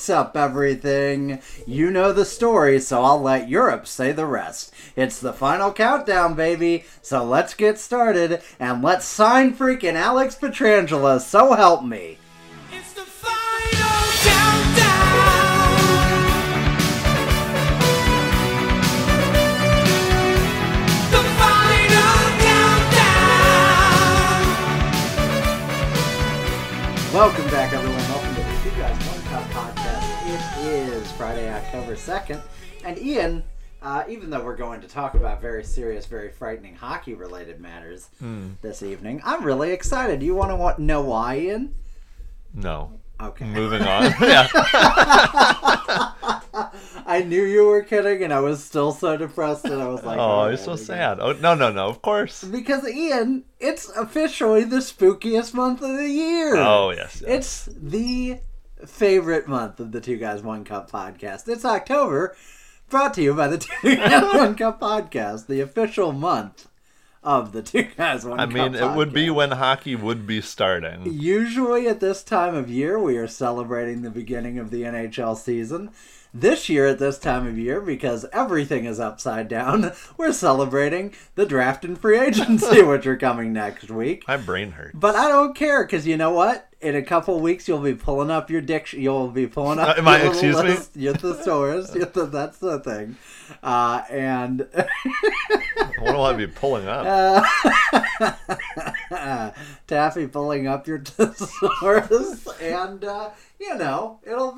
mix up everything. You know the story, so I'll let Europe say the rest. It's the final countdown, baby, so let's get started, and let's sign freaking Alex Pietrangelo, so help me. It's the final countdown! Welcome back, everyone. Welcome to the Two Guys One Cup podcast. It is Friday, October 2nd. And Ian, even though we're going to talk about very serious, very frightening hockey-related matters this evening, I'm really excited. Do you want to know why, Ian? No. Okay. Moving on. Yeah. I knew you were kidding, and I was still so depressed, and I was like, "Oh, you're so sad." Oh, no, of course. Because Ian, it's officially the spookiest month of the year. Oh yes. It's the favorite month of the Two Guys One Cup podcast. It's October, brought to you by the Two Guys One Cup podcast, the official month of the Two Guys One Cup. I mean, it would be when hockey would be starting. Usually at this time of year, we are celebrating the beginning of the NHL season. This year at this time of year, because everything is upside down, we're celebrating the draft and free agency, which are coming next week. My brain hurts. But I don't care, because you know what? In a couple weeks, you'll be pulling up your diction. You'll be pulling up your list. Your thesaurus. That's the thing. And what will I be pulling up? Taffy pulling up your thesaurus, and you know, it'll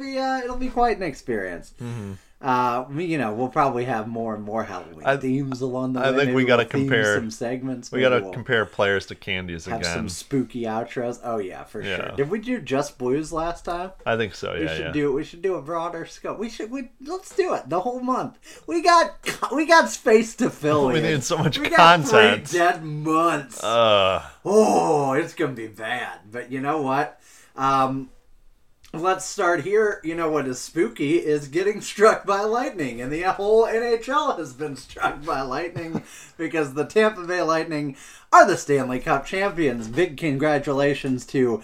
be quite an experience. Mm-hmm. You know, we'll probably have more and more Halloween themes along the way. I think we got to compare some segments. We got to compare players to candies again. Have some spooky outros. Oh yeah, for sure. Did we do just blues last time? I think so. Yeah, we should do a broader scope. Let's do it the whole month. We got space to fill. We need so much content. Got 3 dead months. Oh, it's gonna be bad. But you know what? Let's start here. You know what is spooky is getting struck by lightning, and the whole NHL has been struck by lightning because the Tampa Bay Lightning are the Stanley Cup champions. Big congratulations to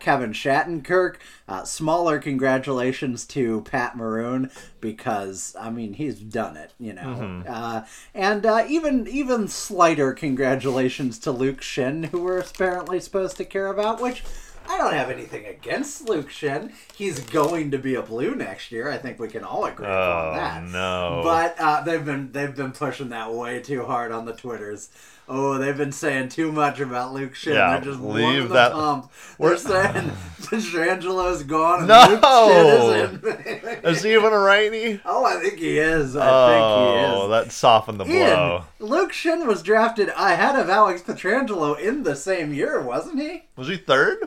Kevin Shattenkirk. Smaller congratulations to Pat Maroon because, I mean, he's done it, you know. Mm-hmm. And even slighter congratulations to Luke Schenn, who we're apparently supposed to care about, which... I don't have anything against Luke Schenn. He's going to be a Blue next year. I think we can all agree on that. Oh, no. But they've been pushing that way too hard on the Twitters. Oh, they've been saying too much about Luke Schenn. Yeah, they're just leave the pump. We're saying Petrangelo's gone and Luke Schenn isn't. Is he even a righty? Oh, I think he is. I think he is. Oh, that softened the blow. Ian, Luke Schenn was drafted ahead of Alex Pietrangelo in the same year, wasn't he? Was he third?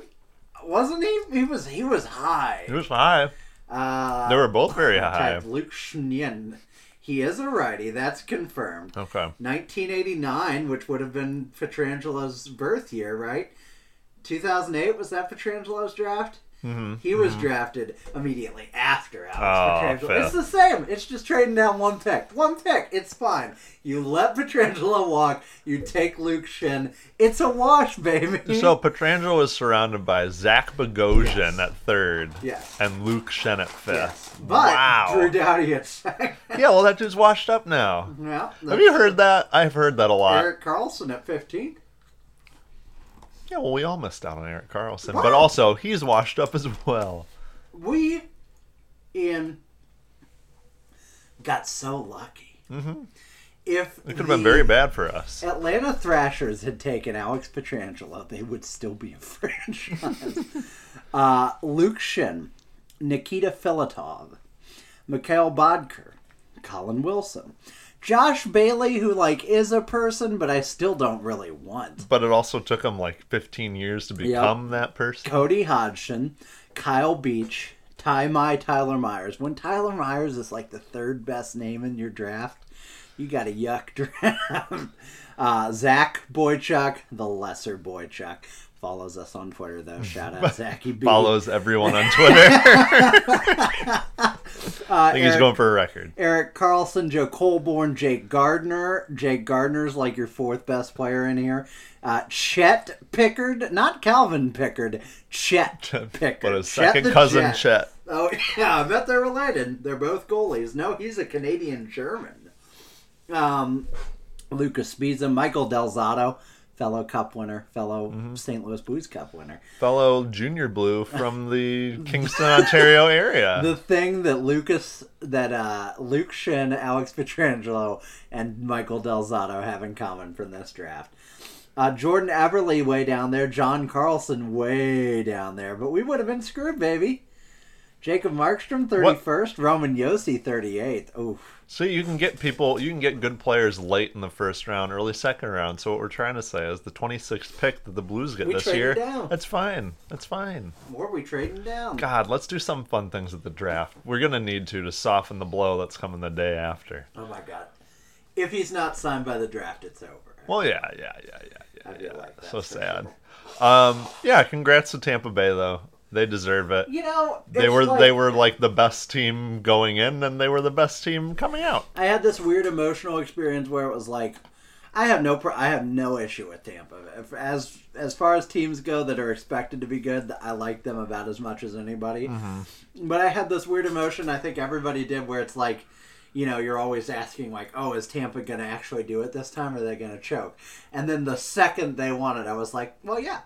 Wasn't he? He was high. He was high. They were both very high. Luke Schenn. He is a righty. That's confirmed. Okay. 1989, which would have been Petrangelo's birth year, right? 2008, was that Petrangelo's draft? Mm-hmm. He was drafted immediately after Alex Pietrangelo. It's the same. It's just trading down one pick. One pick. It's fine. You let Pietrangelo walk. You take Luke Schenn. It's a wash, baby. So Pietrangelo is surrounded by Zach Bogosian at third. Yes. And Luke Schenn at fifth. Yes. But Drew Doughty at second. Yeah, well, that dude's washed up now. Yeah. Have you heard that? I've heard that a lot. Erik Karlsson at 15th. Yeah, well, we all missed out on Erik Karlsson, but also he's washed up as well. We, Ian, got so lucky. Mm-hmm. If it could have been very bad for us. Atlanta Thrashers had taken Alex Pietrangelo, they would still be a franchise. Luke Schenn, Nikita Filatov, Mikhail Bodker, Colin Wilson. Josh Bailey, who, is a person, but I still don't really want. But it also took him, 15 years to become that person. Cody Hodgson, Kyle Beach, Tyler Myers. When Tyler Myers is, the third best name in your draft, you got a yuck draft. Zach Boychuk, the lesser Boychuk. Follows us on Twitter, though. Shout out, Zachy B. Follows everyone on Twitter. I think he's going for a record. Erik Karlsson, Joe Colborn, Jake Gardner. Jake Gardner's your fourth best player in here. Chet Pickard. Not Calvin Pickard. Chet Pickard. What a second cousin Chet. Oh, yeah, I bet they're related. They're both goalies. No, he's a Canadian German. Lucas Spiza, Michael Del Zotto, fellow Cup winner, fellow St. Louis Blues Cup winner. Fellow Junior Blue from the Kingston, Ontario area. The thing that Luke Schenn, Alex Pietrangelo, and Michael Del Zotto have in common from this draft. Jordan Eberle way down there. John Carlson way down there. But we would have been screwed, baby. Jacob Markstrom, 31st. What? Roman Josi, 38th. Oof. See, you can get good players late in the first round, early second round. So what we're trying to say is the 26th pick that the Blues get this year. Down. That's fine. Or we trading down. God, let's do some fun things at the draft. We're going to need to soften the blow that's coming the day after. Oh, my God. If he's not signed by the draft, it's over. Well, yeah. Like that, so sad. Sure. Yeah, congrats to Tampa Bay, though. They deserve it. You know, they were like the best team going in, and they were the best team coming out. I had this weird emotional experience where it was like, I have no issue with Tampa. As far as teams go that are expected to be good, I like them about as much as anybody. Mm-hmm. But I had this weird emotion, I think everybody did, where it's like, you know, you're always asking, like, oh, is Tampa going to actually do it this time, or are they going to choke? And then the second they won it, I was like, well, yeah.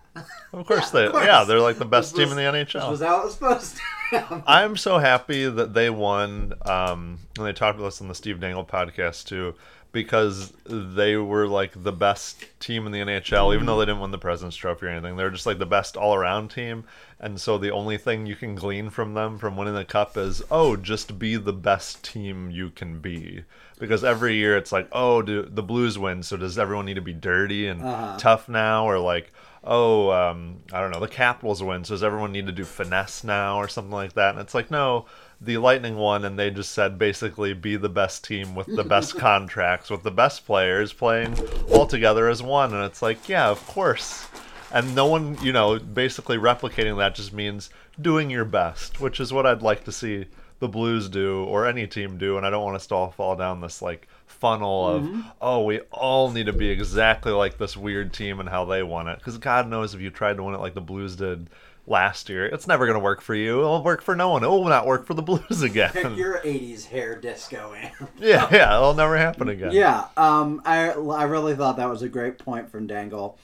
Of course they Yeah, they're like the best team in the NHL. This was how it was supposed to happen. I'm so happy that they won, and they talked with us on the Steve Dangle podcast, too, because they were, like, the best team in the NHL, even though they didn't win the President's Trophy or anything. They were just, like, the best all-around team. And so the only thing you can glean from them from winning the Cup is, oh, just be the best team you can be. Because every year it's like, oh, the Blues win, so does everyone need to be dirty and tough now? Or, like, oh, I don't know, the Capitals win, so does everyone need to do finesse now or something like that? And it's like, no. The Lightning won, and they just said basically be the best team with the best contracts, with the best players playing all together as one. And it's like, yeah, of course. And no one, you know, basically replicating that just means doing your best, which is what I'd like to see the Blues do or any team do. And I don't want us to all fall down this like funnel of, oh, we all need to be exactly like this weird team and how they won it. Because God knows if you tried to win it like the Blues did last year, it's never going to work for you. It'll work for no one. It will not work for the Blues again. Pick your 80s hair disco anthem. Yeah, it'll never happen again. Yeah, I really thought that was a great point from Dangle.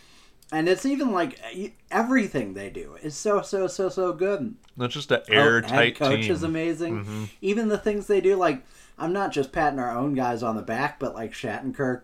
And it's even like everything they do is so good. That's just an airtight team. Head coach is amazing. Mm-hmm. Even the things they do, like, I'm not just patting our own guys on the back, but like Shattenkirk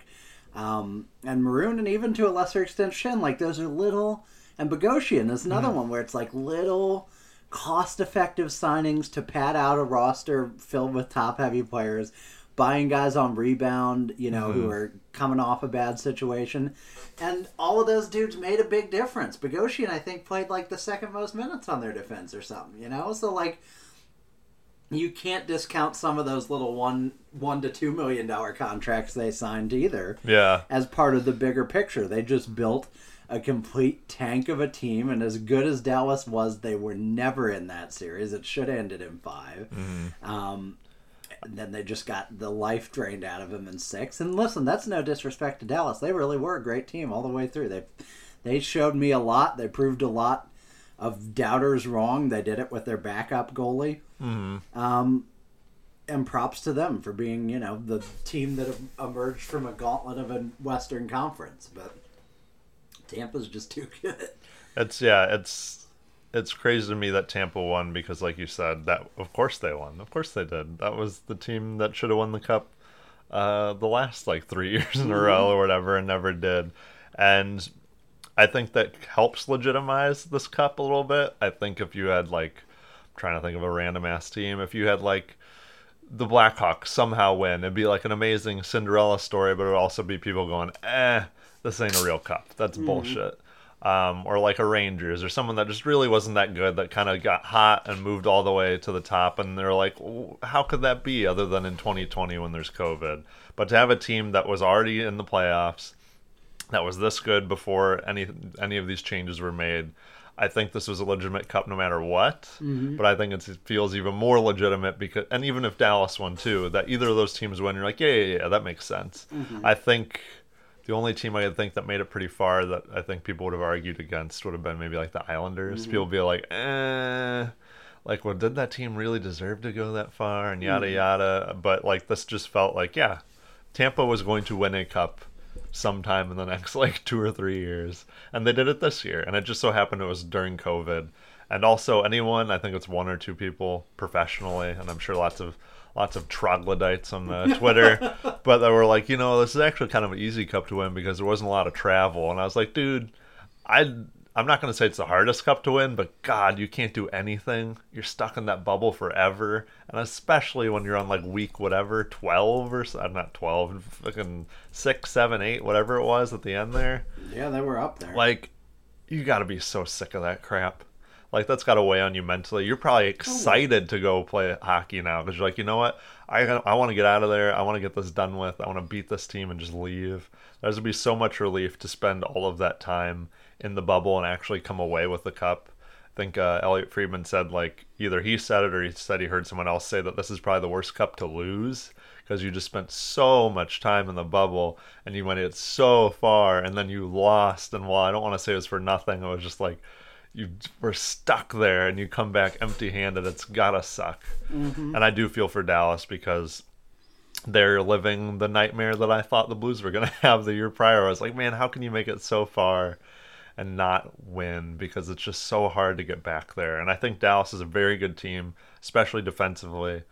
and Maroon, and even to a lesser extent Schenn, like those are little... And Bogosian is another one where it's like little cost-effective signings to pad out a roster filled with top-heavy players, buying guys on rebound, you know, who are coming off a bad situation. And all of those dudes made a big difference. Bogosian, I think, played like the second most minutes on their defense or something, you know? So, like, you can't discount some of those little one to $2 million contracts they signed either as part of the bigger picture. They just built a complete tank of a team, and as good as Dallas was, they were never in that series. It should have ended in 5. And then they just got the life drained out of them in 6. And listen, that's no disrespect to Dallas. They really were a great team all the way through. They showed me a lot. They proved a lot of doubters wrong. They did it with their backup goalie. And props to them for being, you know, the team that emerged from a gauntlet of a Western Conference. But Tampa's just too good. It's crazy to me that Tampa won because, like you said, that of course they won. Of course they did. That was the team that should have won the Cup the last like 3 years in a row or whatever and never did. And I think that helps legitimize this Cup a little bit. I think if you had like, I'm trying to think of a random ass team, if you had like the Blackhawks somehow win, it'd be like an amazing Cinderella story, but it would also be people going, this ain't a real cup. That's bullshit. Or like a Rangers or someone that just really wasn't that good that kind of got hot and moved all the way to the top. And they're like, how could that be other than in 2020 when there's COVID? But to have a team that was already in the playoffs, that was this good before any of these changes were made, I think this was a legitimate cup no matter what. But I think it feels even more legitimate because, and even if Dallas won too, that either of those teams win, you're like, yeah, that makes sense. I think... The only team I think that made it pretty far that I think people would have argued against would have been maybe like the Islanders. People would be like, like, well, did that team really deserve to go that far, and yada yada. But like, this just felt like, yeah, Tampa was going to win a cup sometime in the next like 2 or 3 years, and they did it this year. And it just so happened it was during COVID, and also anyone, I think it's 1 or 2 people professionally, and I'm sure lots of troglodytes on Twitter, but they were like, you know, this is actually kind of an easy cup to win because there wasn't a lot of travel. And I was like, dude, I'm not going to say it's the hardest cup to win, but God, you can't do anything. You're stuck in that bubble forever. And especially when you're on like week whatever, 12 or so, not 12, fucking 6, 7, 8, whatever it was at the end there. Yeah, they were up there. Like, you got to be so sick of that crap. Like, that's got to weigh on you mentally. You're probably excited to go play hockey now because you're like, you know what? I want to get out of there. I want to get this done with. I want to beat this team and just leave. There's going to be so much relief to spend all of that time in the bubble and actually come away with the cup. I think Elliott Friedman said, like, either he said it or he said he heard someone else say that this is probably the worst cup to lose because you just spent so much time in the bubble and you went it so far and then you lost. And while I don't want to say it was for nothing, it was just like, you were stuck there and you come back empty-handed. It's gotta suck. Mm-hmm. And I do feel for Dallas because they're living the nightmare that I thought the Blues were gonna have the year prior. I was like, man, how can you make it so far and not win? Because it's just so hard to get back there. And I think Dallas is a very good team, especially defensively,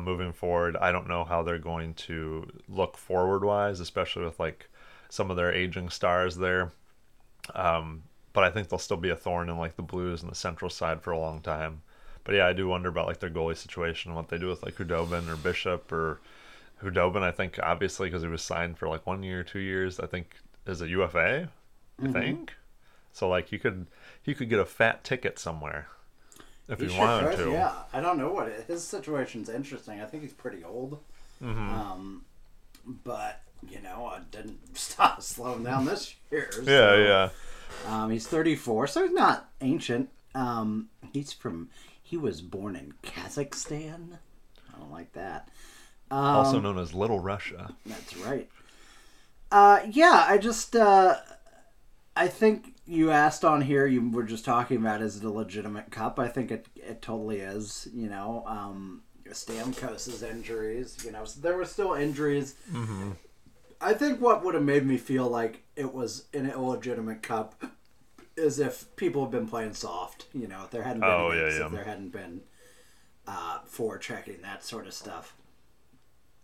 moving forward. I don't know how they're going to look forward-wise, especially with like some of their aging stars there. But I think they'll still be a thorn in like the Blues and the Central side for a long time. But yeah, I do wonder about like their goalie situation and what they do with like Khudobin or Bishop or Khudobin. I think obviously because he was signed for like 1 year, 2 years. I think is a UFA. I think so. Like he could get a fat ticket somewhere if he wanted to. Yeah, I don't know his situation's interesting. I think he's pretty old. Mm-hmm. But you know, I didn't stop slowing down this year. So. Yeah. He's 34, so he's not ancient. He was born in Kazakhstan. I don't like that. Also known as Little Russia. That's right. I think you asked on here, you were just talking about, is it a legitimate cup? I think it totally is, you know. Stamkos's injuries, you know, so there were still injuries. Mm-hmm. I think what would have made me feel like it was an illegitimate cup is if people had been playing soft. You know, if there hadn't been if there hadn't been forechecking, that sort of stuff.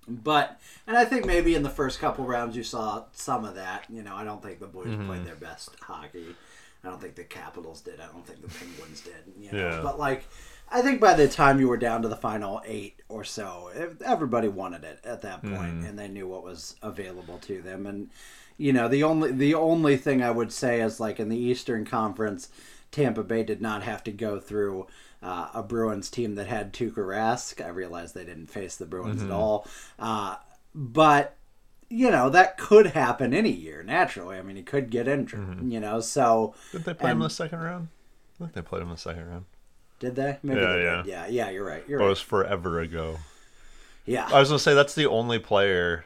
But, and I think maybe in the first couple rounds you saw some of that. You know, I don't think the Blues played their best hockey. I don't think the Capitals did. I don't think the Penguins did. You know? Yeah. But, like, I think by the time you were down to the final 8 or so, everybody wanted it at that point, and they knew what was available to them. And you know, the only thing I would say is, like, in the Eastern Conference, Tampa Bay did not have to go through a Bruins team that had Tuukka Rask. I realize they didn't face the Bruins at all, but you know that could happen any year naturally. I mean, he could get injured. You know, so did they play him in the second round? I think they played him in the second round. Did they? Maybe yeah, they did. Yeah, you're right. It was forever ago. Yeah. I was going to say that's the only player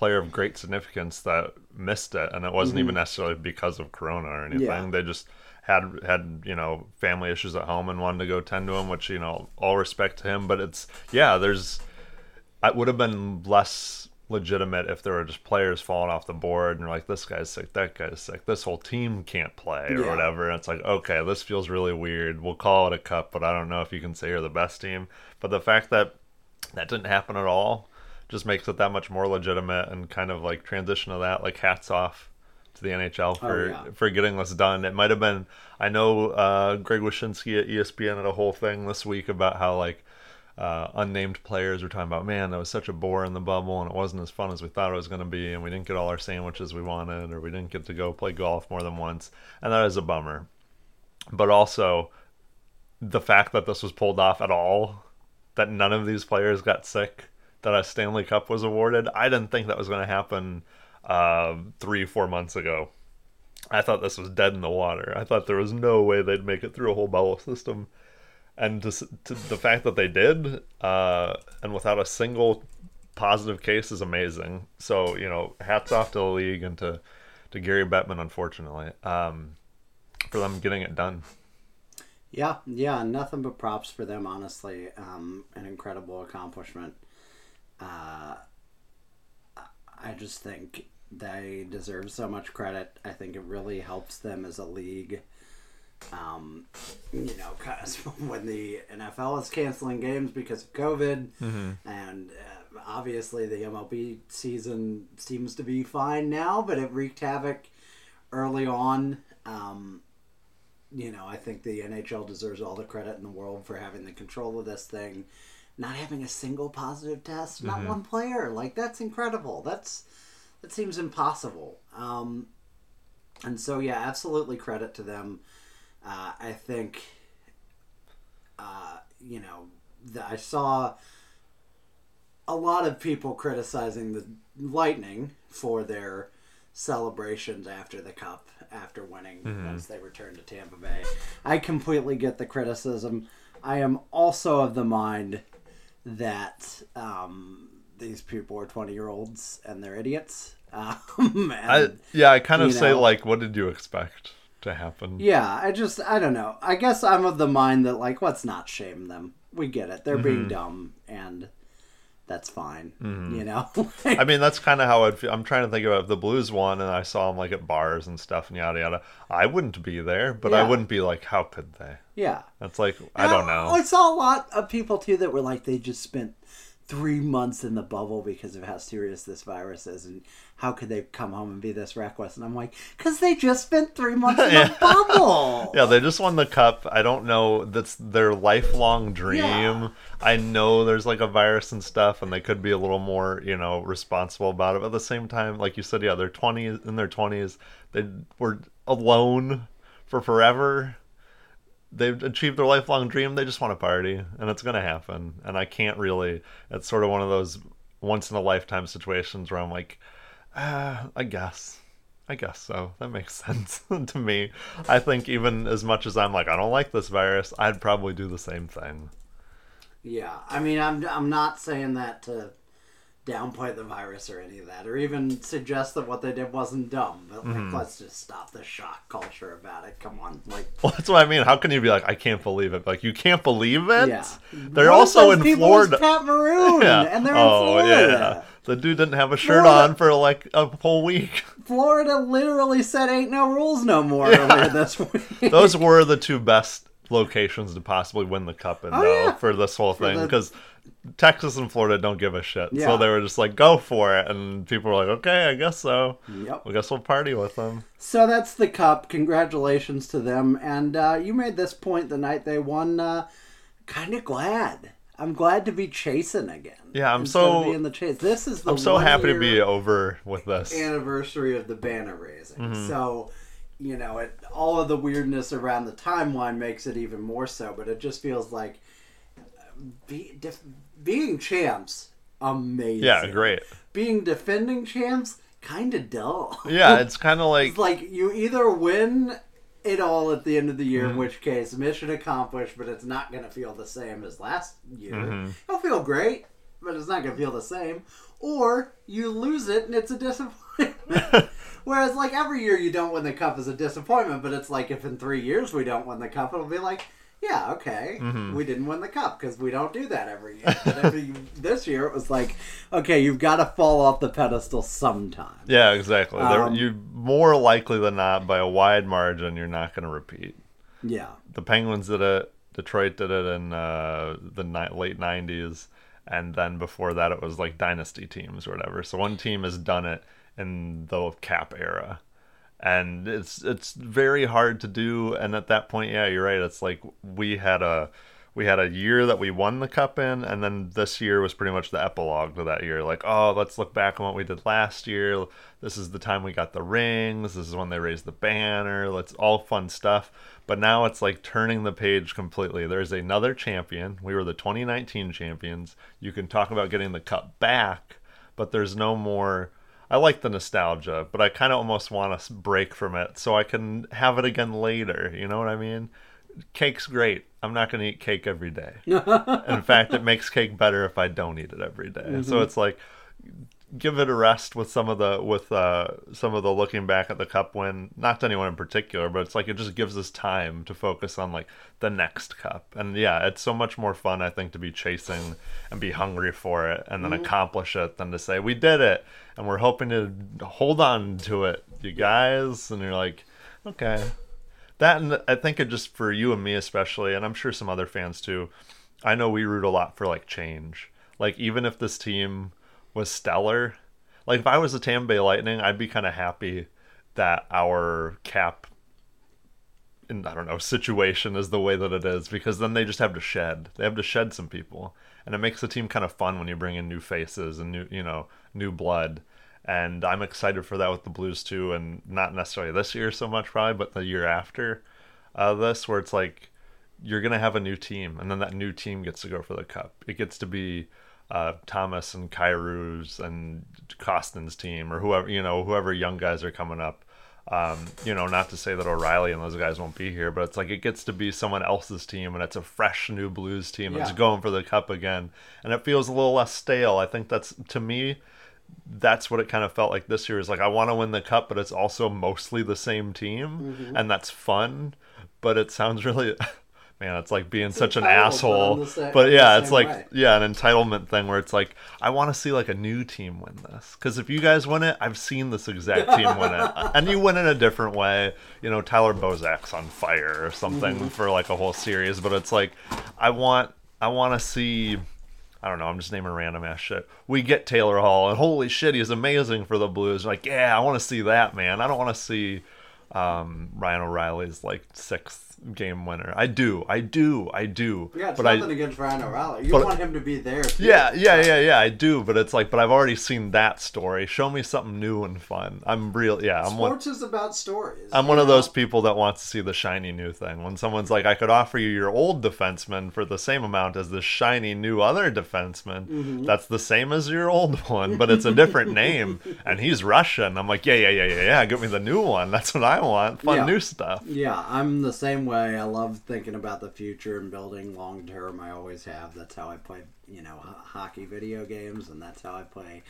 of great significance that missed it, and it wasn't even necessarily because of Corona or anything. Yeah. They just had, you know, family issues at home and wanted to go tend to him, which, you know, all respect to him, but it's, yeah, it would have been less legitimate if there were just players falling off the board and you're like, this guy's sick, that guy's sick, this whole team can't play or whatever. And it's like, okay, this feels really weird. We'll call it a cup, but I don't know if you can say you're the best team. But the fact that didn't happen at all just makes it that much more legitimate, and kind of like transition to that, like hats off to the NHL for getting this done. It might have been, I know Greg Wyshynski at ESPN had a whole thing this week about how like unnamed players were talking about, man, that was such a bore in the bubble and it wasn't as fun as we thought it was going to be, and we didn't get all our sandwiches we wanted, or we didn't get to go play golf more than once, and that is a bummer. But also the fact that this was pulled off at all, that none of these players got sick, that a Stanley Cup was awarded, I didn't think that was going to happen 3-4 months ago. I thought this was dead in the water. I thought there was no way they'd make it through a whole bubble system. And to the fact that they did, and without a single positive case, is amazing. So, you know, hats off to the league and to Gary Bettman, unfortunately, for them getting it done. Yeah, nothing but props for them, honestly. An incredible accomplishment. I just think they deserve so much credit. I think it really helps them as a league. You know, cause when the NFL is canceling games because of COVID, and obviously the MLB season seems to be fine now, but it wreaked havoc early on. You know, I think the NHL deserves all the credit in the world for having the control of this thing, not having a single positive test, not one player. Like, that's incredible. That seems impossible. And so, yeah, absolutely credit to them. I think, you know, I saw a lot of people criticizing the Lightning for their celebrations after the Cup, after winning once they returned to Tampa Bay. I completely get the criticism. I am also of the mind that these people are 20-year-olds and they're idiots. And, I kind of say, like, what did you expect to happen? Yeah, I don't know. I guess I'm of the mind that, like, let's not shame them. We get it. They're being dumb, and that's fine, you know? I mean, that's kind of how I'd feel. I'm trying to think about if the Blues won, and I saw them, like, at bars and stuff and yada yada. I wouldn't be there, but I wouldn't be like, how could they? Yeah. That's like, I don't know. I saw a lot of people, too, that were like, they just spent 3 months in the bubble because of how serious this virus is, and how could they come home and be this reckless? And I'm like, because they just spent 3 months in the bubble. Yeah, they just won the Cup. I don't know. That's their lifelong dream. Yeah. I know there's like a virus and stuff, and they could be a little more, you know, responsible about it. But at the same time, like you said, yeah, they're in their 20s. They were alone for forever. They've achieved their lifelong dream. They just want to party, and it's going to happen. And I can't really, it's sort of one of those once in a lifetime situations where I'm like, I guess so. That makes sense to me. I think even as much as I'm like, I don't like this virus, I'd probably do the same thing. Yeah. I mean, I'm not saying that to downplay the virus or any of that, or even suggest that what they did wasn't dumb, but like, let's just stop the shock culture about it. Come on. Like, well, that's what I mean. How can you be like, I can't believe it? Like, you can't believe it? Yeah. They're what also in Florida. Pat Maroon, and they're in Florida. Yeah. The dude didn't have a shirt on for like a whole week. Florida literally said ain't no rules no more earlier this week. Those were the two best locations to possibly win the Cup in for this whole thing, because Texas and Florida don't give a shit. Yeah. So they were just like, go for it. And people were like, okay, I guess so. Yep. I guess we'll party with them. So that's the Cup. Congratulations to them. And you made this point the night they won. Kind of glad. I'm glad to be chasing again. Yeah, I'm so to be in the chase. This is the I'm so happy to be over with this anniversary of the banner raising. So, you know, all of the weirdness around the timeline makes it even more so. But it just feels like being champs, amazing. Yeah, great. Being defending champs, kind of dull. Yeah, it's kind of like... It's like you either win it all at the end of the year, in which case mission accomplished, but it's not going to feel the same as last year. It'll feel great, but it's not going to feel the same. Or you lose it and it's a disappointment. Whereas like every year you don't win the Cup is a disappointment, but it's like if in 3 years we don't win the Cup, it'll be like... Yeah, okay, we didn't win the Cup because we don't do that every year. But this year it was like, okay, you've got to fall off the pedestal sometime. Yeah, exactly. You're more likely than not, by a wide margin, you're not going to repeat. Yeah. The Penguins did it. Detroit did it in the late 90s. And then before that, it was like dynasty teams or whatever. So one team has done it in the Cap era. And it's very hard to do, and at that point, yeah, you're right. It's like we had a year that we won the Cup in, and then this year was pretty much the epilogue to that year. Like, oh, let's look back on what we did last year. This is the time we got the rings. This is when they raised the banner. Let's all fun stuff. But now it's like turning the page completely. There's another champion. We were the 2019 champions. You can talk about getting the Cup back, but there's no more. I like the nostalgia, but I kind of almost want to break from it so I can have it again later. You know what I mean? Cake's great. I'm not going to eat cake every day. In fact, it makes cake better if I don't eat it every day. So it's like give it a rest with some of the looking back at the Cup win, not to anyone in particular, but it's like it just gives us time to focus on like the next Cup. And yeah, it's so much more fun, I think, to be chasing and be hungry for it and then accomplish it than to say we did it and we're hoping to hold on to it, you guys. And you're like, okay, that. And I think it just, for you and me especially, and I'm sure some other fans too, I know we root a lot for like change. Like, even if this team was stellar, like if I was the Tampa Bay Lightning, I'd be kind of happy that our cap, and I don't know, situation is the way that it is, because then they just have to shed. They have to shed some people, and it makes the team kind of fun when you bring in new faces and new blood. And I'm excited for that with the Blues too, and not necessarily this year so much probably, but the year after this, where it's like, you're going to have a new team, and then that new team gets to go for the Cup. It gets to be Thomas and Kairou's and Costin's team, or whoever young guys are coming up. Not to say that O'Reilly and those guys won't be here, but it's like it gets to be someone else's team, and it's a fresh new Blues team that's going for the Cup again, and it feels a little less stale. I think that's, to me, that's what it kind of felt like this year, is like I want to win the Cup, but it's also mostly the same team, and that's fun, but it sounds really... Man, it's like being such an asshole. But yeah, it's like an entitlement thing where it's like, I want to see like a new team win this. Because if you guys win it, I've seen this exact team win it. And you win it a different way. You know, Tyler Bozak's on fire or something for like a whole series. But it's like, I want to see... I don't know, I'm just naming random ass shit. We get Taylor Hall, and holy shit, he's amazing for the Blues. Like, yeah, I want to see that, man. I don't want to see... Ryan O'Reilly's like sixth game winner. I do. Yeah, it's nothing against Ryan O'Reilly. You want him to be there. Yeah. I do, but it's like, but I've already seen that story. Show me something new and fun. Sports is about stories. I'm one of those people that wants to see the shiny new thing. When someone's like, I could offer you your old defenseman for the same amount as this shiny new other defenseman that's the same as your old one, but it's a different name, and he's Russian. I'm like, yeah. Give me the new one. That's what I want. Fun new stuff. Yeah, I'm the same way. I love thinking about the future and building long term. I always have. That's how I play, hockey video games, and that's how I play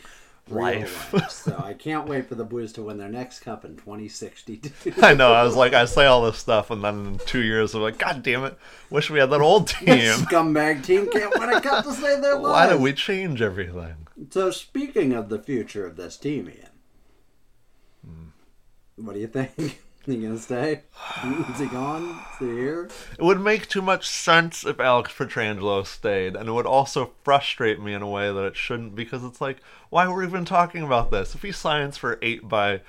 life. So I can't wait for the Blues to win their next Cup in 2062. I know. I was like, I say all this stuff, and then in 2 years, I'm like, God damn it. Wish we had that old team. That scumbag team can't win a Cup to save their lives. Why do we change everything? So, speaking of the future of this team, Ian. What do you think? Is he going to stay? Is he gone? Is he here? It would make too much sense if Alex Pietrangelo stayed, and it would also frustrate me in a way that it shouldn't, because it's like, why were we even talking about this? If he signs for 8 by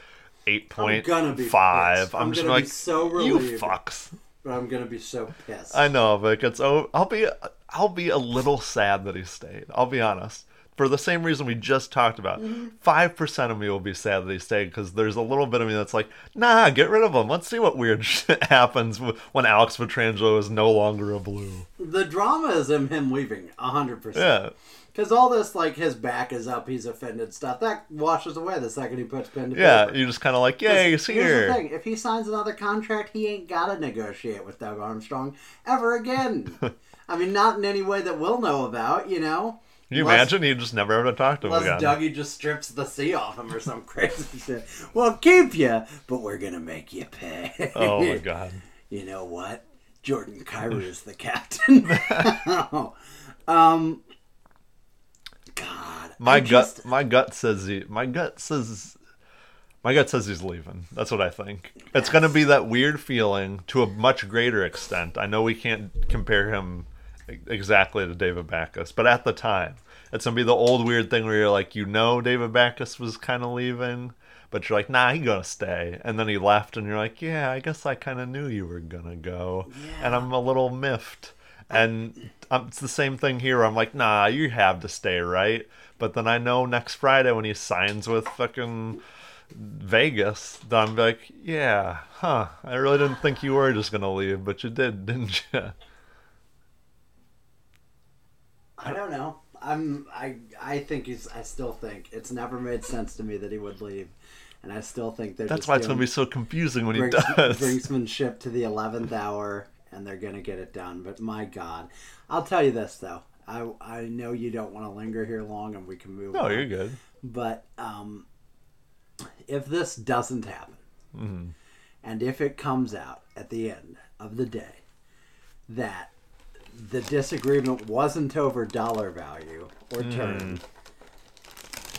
8.5, I'm just like, so relieved, you fucks. But I'm going to be so pissed. I know, but I'll be a little sad that he stayed. I'll be honest. For the same reason we just talked about, 5% of me will be sad that he stayed, because there's a little bit of me that's like, nah, get rid of him. Let's see what weird shit happens when Alex Pietrangelo is no longer a Blue. The drama is in him leaving, 100%. Yeah. Because all this, like, his back is up, he's offended stuff, that washes away the second he puts pen to paper. Yeah, you're just kind of like, yay, he's here. Here's the thing, if he signs another contract, he ain't got to negotiate with Doug Armstrong ever again. I mean, not in any way that we'll know about, Can you imagine? You just never ever talk to him again. Unless Dougie just strips the C off him or some crazy shit. We'll keep you, but we're going to make you pay. Oh, my God. You know what? Jordan Kyrou is the captain. God. My gut says he's leaving. That's what I think. It's going to be that weird feeling to a much greater extent. I know we can't compare him exactly to David Backus, but at the time it's gonna be the old weird thing where you're like, David Backus was kind of leaving, but you're like, nah, he's gonna stay, and then he left, and you're like, yeah, I guess I kind of knew you were gonna go, and I'm a little miffed, and it's the same thing here where I'm like, nah, you have to stay, right? But then I know next Friday when he signs with fucking Vegas, then I'm like, I really didn't think you were just gonna leave, but you did, didn't you? I don't know. I still think it's never made sense to me that he would leave, and I still think they're. That's why it's going to be so confusing when he does. Brinksmanship to the 11th hour, and they're going to get it done. But my God, I'll tell you this though, I know you don't want to linger here long, and we can move on. No, you're good. But if this doesn't happen, mm-hmm. and if it comes out at the end of the day that the disagreement wasn't over dollar value or term,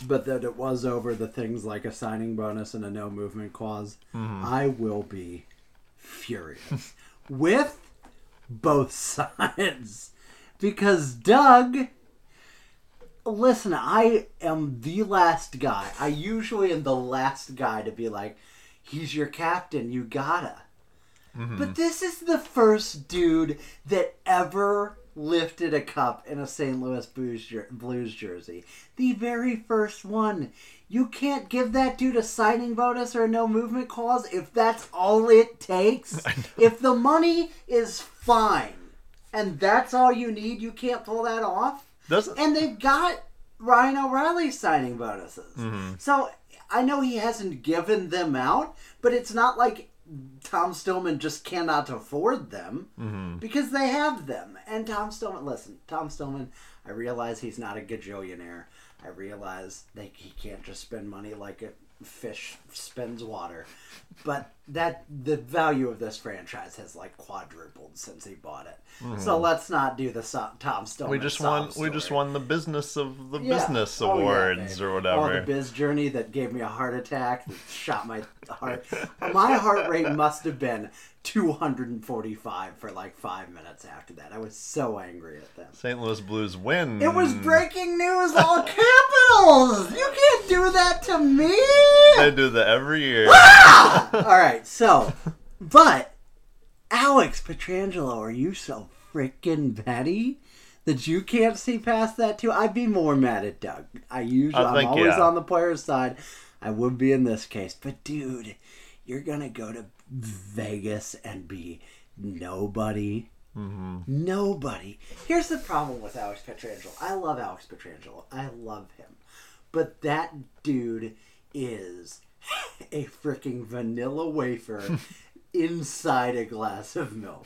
but that it was over the things like a signing bonus and a no movement clause, I will be furious with both sides. Because, Doug, listen, I am the last guy. I usually am the last guy to be like, he's your captain, you gotta. Mm-hmm. But this is the first dude that ever lifted a cup in a St. Louis Blues jersey. The very first one. You can't give that dude a signing bonus or a no movement clause if that's all it takes. If the money is fine and that's all you need, you can't pull that off. And they've got Ryan O'Reilly signing bonuses. Mm-hmm. So I know he hasn't given them out, but it's not like Tom Stillman just cannot afford them because they have them. And Tom Stillman, listen, Tom Stillman, I realize he's not a gajillionaire. I realize that he can't just spend money like a fish spends water. But that the value of this franchise has like quadrupled since he bought it. Mm-hmm. So let's not do the Tom Stillman. We just won the business of the business awards or whatever. All the biz journey that gave me a heart attack, that shot my heart. My heart rate must have been 245 for like 5 minutes after that. I was so angry at them. St. Louis Blues win. It was breaking news, all Capitals. You can't do that to me. They do that every year. Ah! All right, so, but Alex Pietrangelo, are you so freaking petty that you can't see past that too? I'd be more mad at Doug. I'm always on the player's side. I would be in this case, but dude, you're gonna go to Vegas and be nobody. Mm-hmm. Nobody. Here's the problem with Alex Pietrangelo. I love Alex Pietrangelo. I love him, but that dude is a freaking vanilla wafer inside a glass of milk.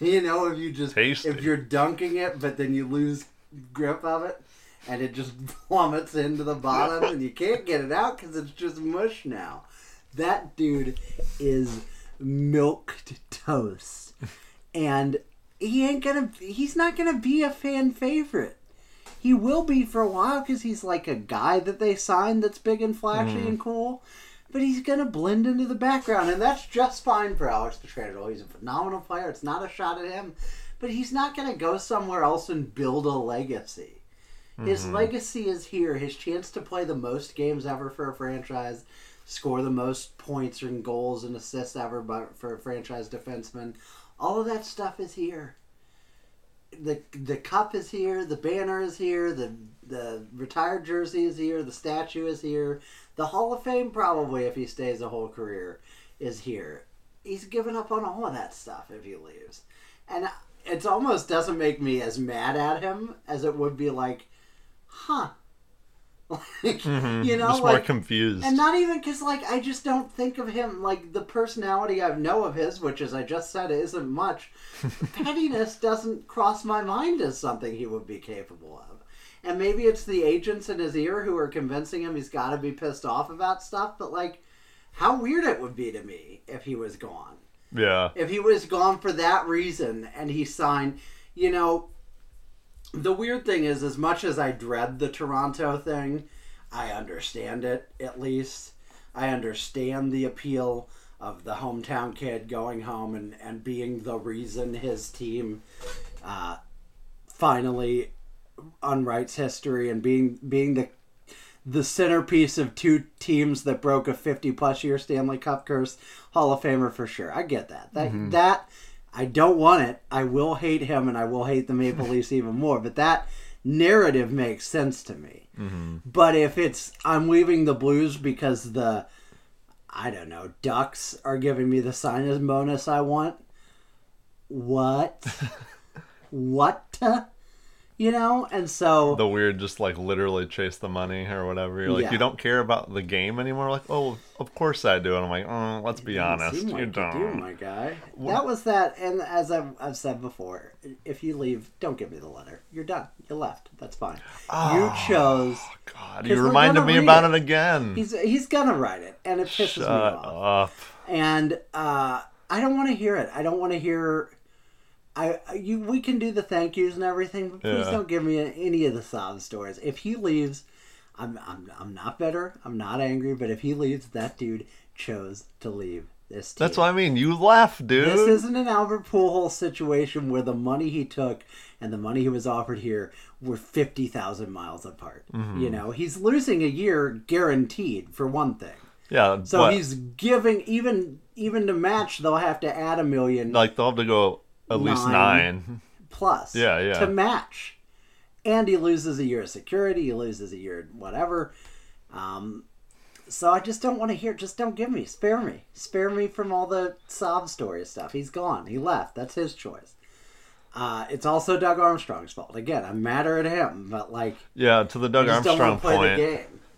You know, if you just tasty. If you're dunking it, but then you lose grip of it, and it just plummets into the bottom, and you can't get it out because it's just mush now. That dude is milked toast, and he's not gonna be a fan favorite. He will be for a while because he's like a guy that they signed that's big and flashy and cool. But he's going to blend into the background, and that's just fine for Alex Pietrangelo. He's a phenomenal player. It's not a shot at him. But he's not going to go somewhere else and build a legacy. His legacy is here. His chance to play the most games ever for a franchise, score the most points and goals and assists ever for a franchise defenseman. All of that stuff is here. The cup is here, the banner is here, the retired jersey is here, the statue is here, the Hall of Fame probably, if he stays a whole career, is here. He's given up on all of that stuff if he leaves. And it almost doesn't make me as mad at him as it would be like, huh. Like, you know, just like, more confused. And not even because, like, I just don't think of him, like, the personality I know of his, which, as I just said, isn't much. Pettiness doesn't cross my mind as something he would be capable of. And maybe it's the agents in his ear who are convincing him he's got to be pissed off about stuff, but, like, how weird it would be to me if he was gone. Yeah. If he was gone for that reason and he signed, you know. The weird thing is, as much as I dread the Toronto thing, I understand it, at least. I understand the appeal of the hometown kid going home and being the reason his team finally unwrites history and being the centerpiece of two teams that broke a 50-plus year Stanley Cup curse. Hall of Famer for sure. I get that. That I don't want it. I will hate him, and I will hate the Maple Leafs even more. But that narrative makes sense to me. Mm-hmm. But if it's, I'm leaving the Blues because the, I don't know, Ducks are giving me the sign-in bonus I want, what? What? You know, and so... The weird just, like, literally chase the money or whatever. You're like, yeah. You don't care about the game anymore? Like, oh, of course I do. And I'm like, oh, let's be honest. Like you don't. You do, my guy. What? That was that, and as I've said before, if you leave, don't give me the letter. You're done. You left. That's fine. Oh, you chose... God, you reminded me about it again. He's gonna write it, and it pisses me off. Shut up. And I don't want to hear it. I don't want to hear... We can do the thank yous and everything, but please don't give me any of the sob stories. If he leaves, I'm not bitter. I'm not angry. But if he leaves, that dude chose to leave this team. That's what I mean. You left, dude. This isn't an Albert Pujols situation where the money he took and the money he was offered here were 50,000 miles apart. Mm-hmm. You know, he's losing a year guaranteed for one thing. Yeah. So he's giving even to match. They'll have to add $1 million. Like they'll have to go. At least nine plus to match. And he loses a year of security. He loses a year of whatever. So I just don't want to hear. Just don't give me. Spare me. Spare me from all the sob story stuff. He's gone. He left. That's his choice. It's also Doug Armstrong's fault. Again, I'm madder at him. But like... Yeah, to the Doug Armstrong point.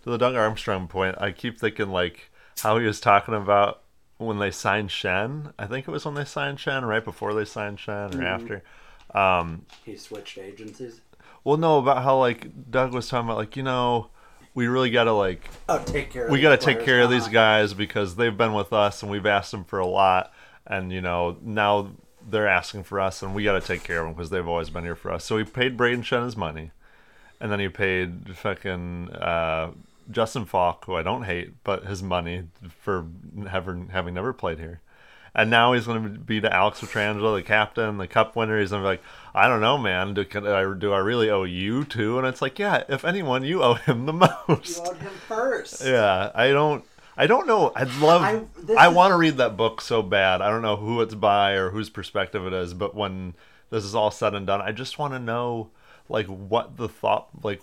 To the Doug Armstrong point, I keep thinking like how he was talking about when they signed Schenn, I think it was when they signed Schenn, right before they signed Schenn or after. He switched agencies? Well, no, about how, like, Doug was talking about, like, you know, we really got to, like... Oh, take care of We got to take care of these guys because they've been with us and we've asked them for a lot. And, you know, now they're asking for us and we got to take care of them because they've always been here for us. So he paid Braden Schenn his money. And then he paid fucking... Justin Falk, who I don't hate, but his money for having never played here. And now he's going to be to Alex Pietrangelo, the captain, the cup winner. He's going to be like, I don't know, man. Do I really owe you two? And it's like, yeah, if anyone, you owe him the most. You owed him first. Yeah, I don't know. I want to read that book so bad. I don't know who it's by or whose perspective it is. But when this is all said and done, I just want to know, like, what the thought, like,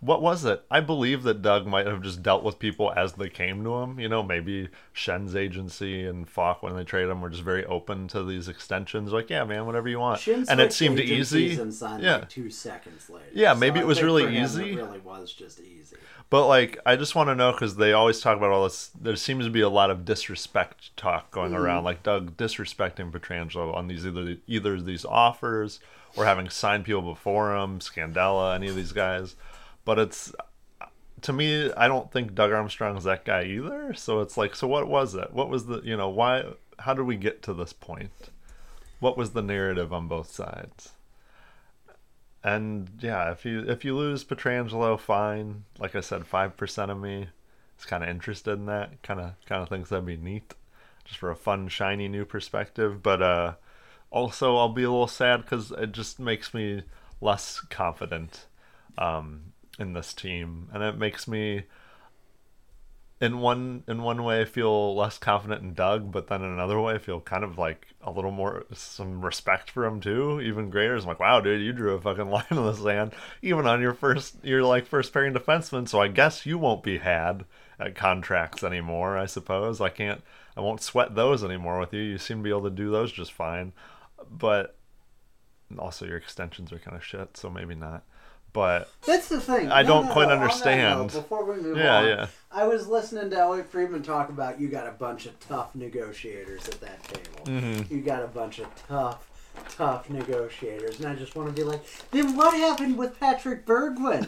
what was it? I believe that Doug might have just dealt with people as they came to him. You know, maybe Schen's agency and Falk, when they traded him, were just very open to these extensions. Like, yeah, man, whatever you want. Schenn and it seemed easy. Like 2 seconds later. Yeah, maybe it was really easy. It really was just easy. But, like, I just want to know, because they always talk about all this. There seems to be a lot of disrespect talk going around. Like, Doug disrespecting Pietrangelo on these either these offers or having signed people before him, Scandella, any of these guys. But it's, to me, I don't think Doug Armstrong's that guy either. So it's like, so what was it? What was the, you know, why, how did we get to this point? What was the narrative on both sides? And yeah, if you lose Pietrangelo, fine. Like I said, 5% of me is kind of interested in that. Kind of thinks that'd be neat, just for a fun, shiny new perspective. But also, I'll be a little sad because it just makes me less confident. In this team, and it makes me in one way feel less confident in Doug, but then in another way I feel kind of like a little more some respect for him too, even greater. I'm like, wow, dude, you drew a fucking line in the sand even on your first pairing defenseman, so I guess you won't be had at contracts anymore. I suppose I won't sweat those anymore with you seem to be able to do those just fine, but also your extensions are kind of shit, so maybe not. But that's the thing. I don't quite understand. On that note, before we move on, I was listening to Elliott Friedman talk about you got a bunch of tough negotiators at that table. Mm-hmm. You got a bunch of tough negotiators. And I just want to be like, then what happened with Patrick Berglund?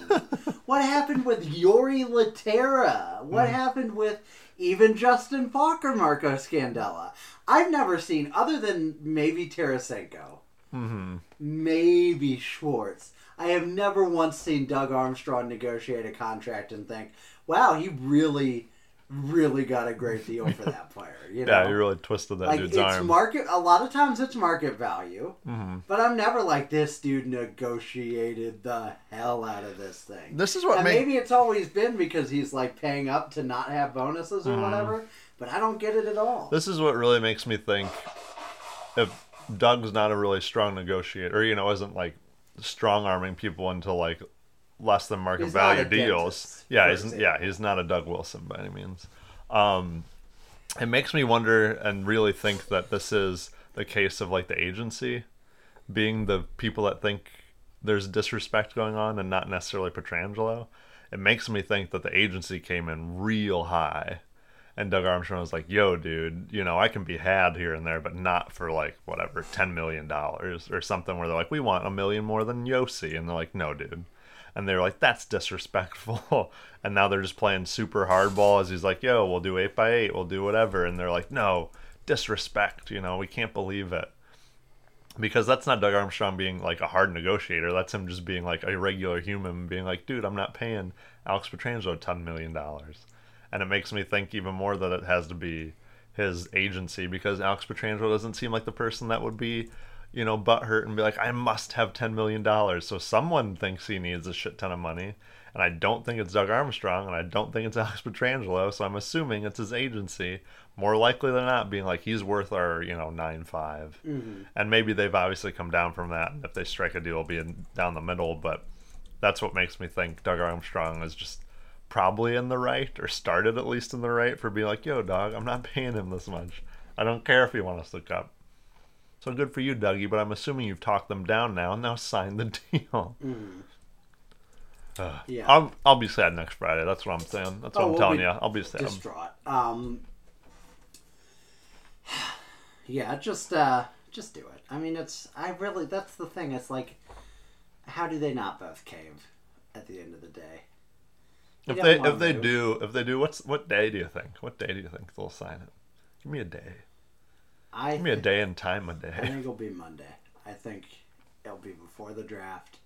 What happened with Yuri Laterra? What happened with even Justin Falk or Marco Scandella? I've never seen, other than maybe Tarasenko, maybe Schwartz, I have never once seen Doug Armstrong negotiate a contract and think, wow, he really, really got a great deal for that player. You know? Yeah, he really twisted that, like, dude's arm. A lot of times it's market value, but I'm never like, this dude negotiated the hell out of this thing. This is what maybe it's always been because he's like paying up to not have bonuses or whatever, but I don't get it at all. This is what really makes me think if Doug's not a really strong negotiator, or, you know, isn't like strong arming people into like less than market value deals. Yeah, he's not a Doug Wilson by any means. It makes me wonder and really think that this is the case of like the agency being the people that think there's disrespect going on and not necessarily Pietrangelo, it makes me think that the agency came in real high. And Doug Armstrong was like, yo, dude, you know, I can be had here and there, but not for, like, whatever, $10 million or something, where they're like, we want $1 million more than Yossi. And they're like, no, dude. And they're like, that's disrespectful. And now they're just playing super hardball as he's like, yo, we'll do 8x8, we'll do whatever. And they're like, no, disrespect, you know, we can't believe it. Because that's not Doug Armstrong being, like, a hard negotiator. That's him just being, like, a regular human, being like, dude, I'm not paying Alex Pietrangelo $10 million. And it makes me think even more that it has to be his agency, because Alex Pietrangelo doesn't seem like the person that would be, you know, butthurt and be like, I must have $10 million. So someone thinks he needs a shit ton of money. And I don't think it's Doug Armstrong, and I don't think it's Alex Pietrangelo. So I'm assuming it's his agency, more likely than not, being like, he's worth our, you know, 9.5. Mm-hmm. And maybe they've obviously come down from that. And if they strike a deal, it'll be down the middle. But that's what makes me think Doug Armstrong is just probably in the right, or started at least in the right, for being like, yo, dog, I'm not paying him this much. I don't care if you want us to cup. So good for you, Dougie, but I'm assuming you've talked them down now, and now sign the deal. Mm. Yeah. I'll be sad next Friday. That's what I'm saying. That's what I'm telling you. I'll be sad. Distraught. Yeah, just do it. I mean, that's the thing. It's like, how do they not both cave at the end of the day? If they do, what day do you think? What day do you think they'll sign it? Give me a day. Give me a day and time of day. I think it'll be Monday. I think it'll be before the draft.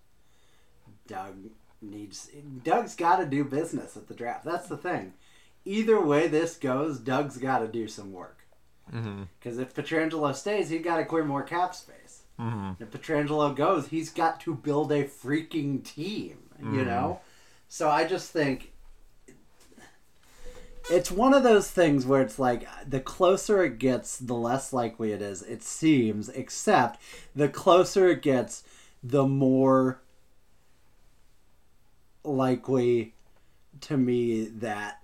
Doug's got to do business at the draft. That's the thing. Either way this goes, Doug's got to do some work. Because if Pietrangelo stays, he's got to clear more cap space. Mm-hmm. If Pietrangelo goes, he's got to build a freaking team. Mm-hmm. You know. So I just think it's one of those things where it's like, the closer it gets, the less likely it is, it seems, except the closer it gets, the more likely to me that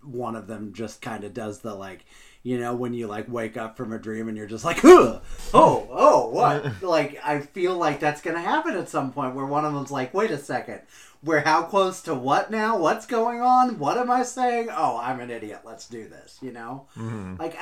one of them just kind of does the, like, you know, when you, like, wake up from a dream and you're just like, oh, what? Like, I feel like that's going to happen at some point where one of them's like, wait a second. We're how close to what now? What's going on? What am I saying? Oh, I'm an idiot. Let's do this, you know? Mm-hmm. Like,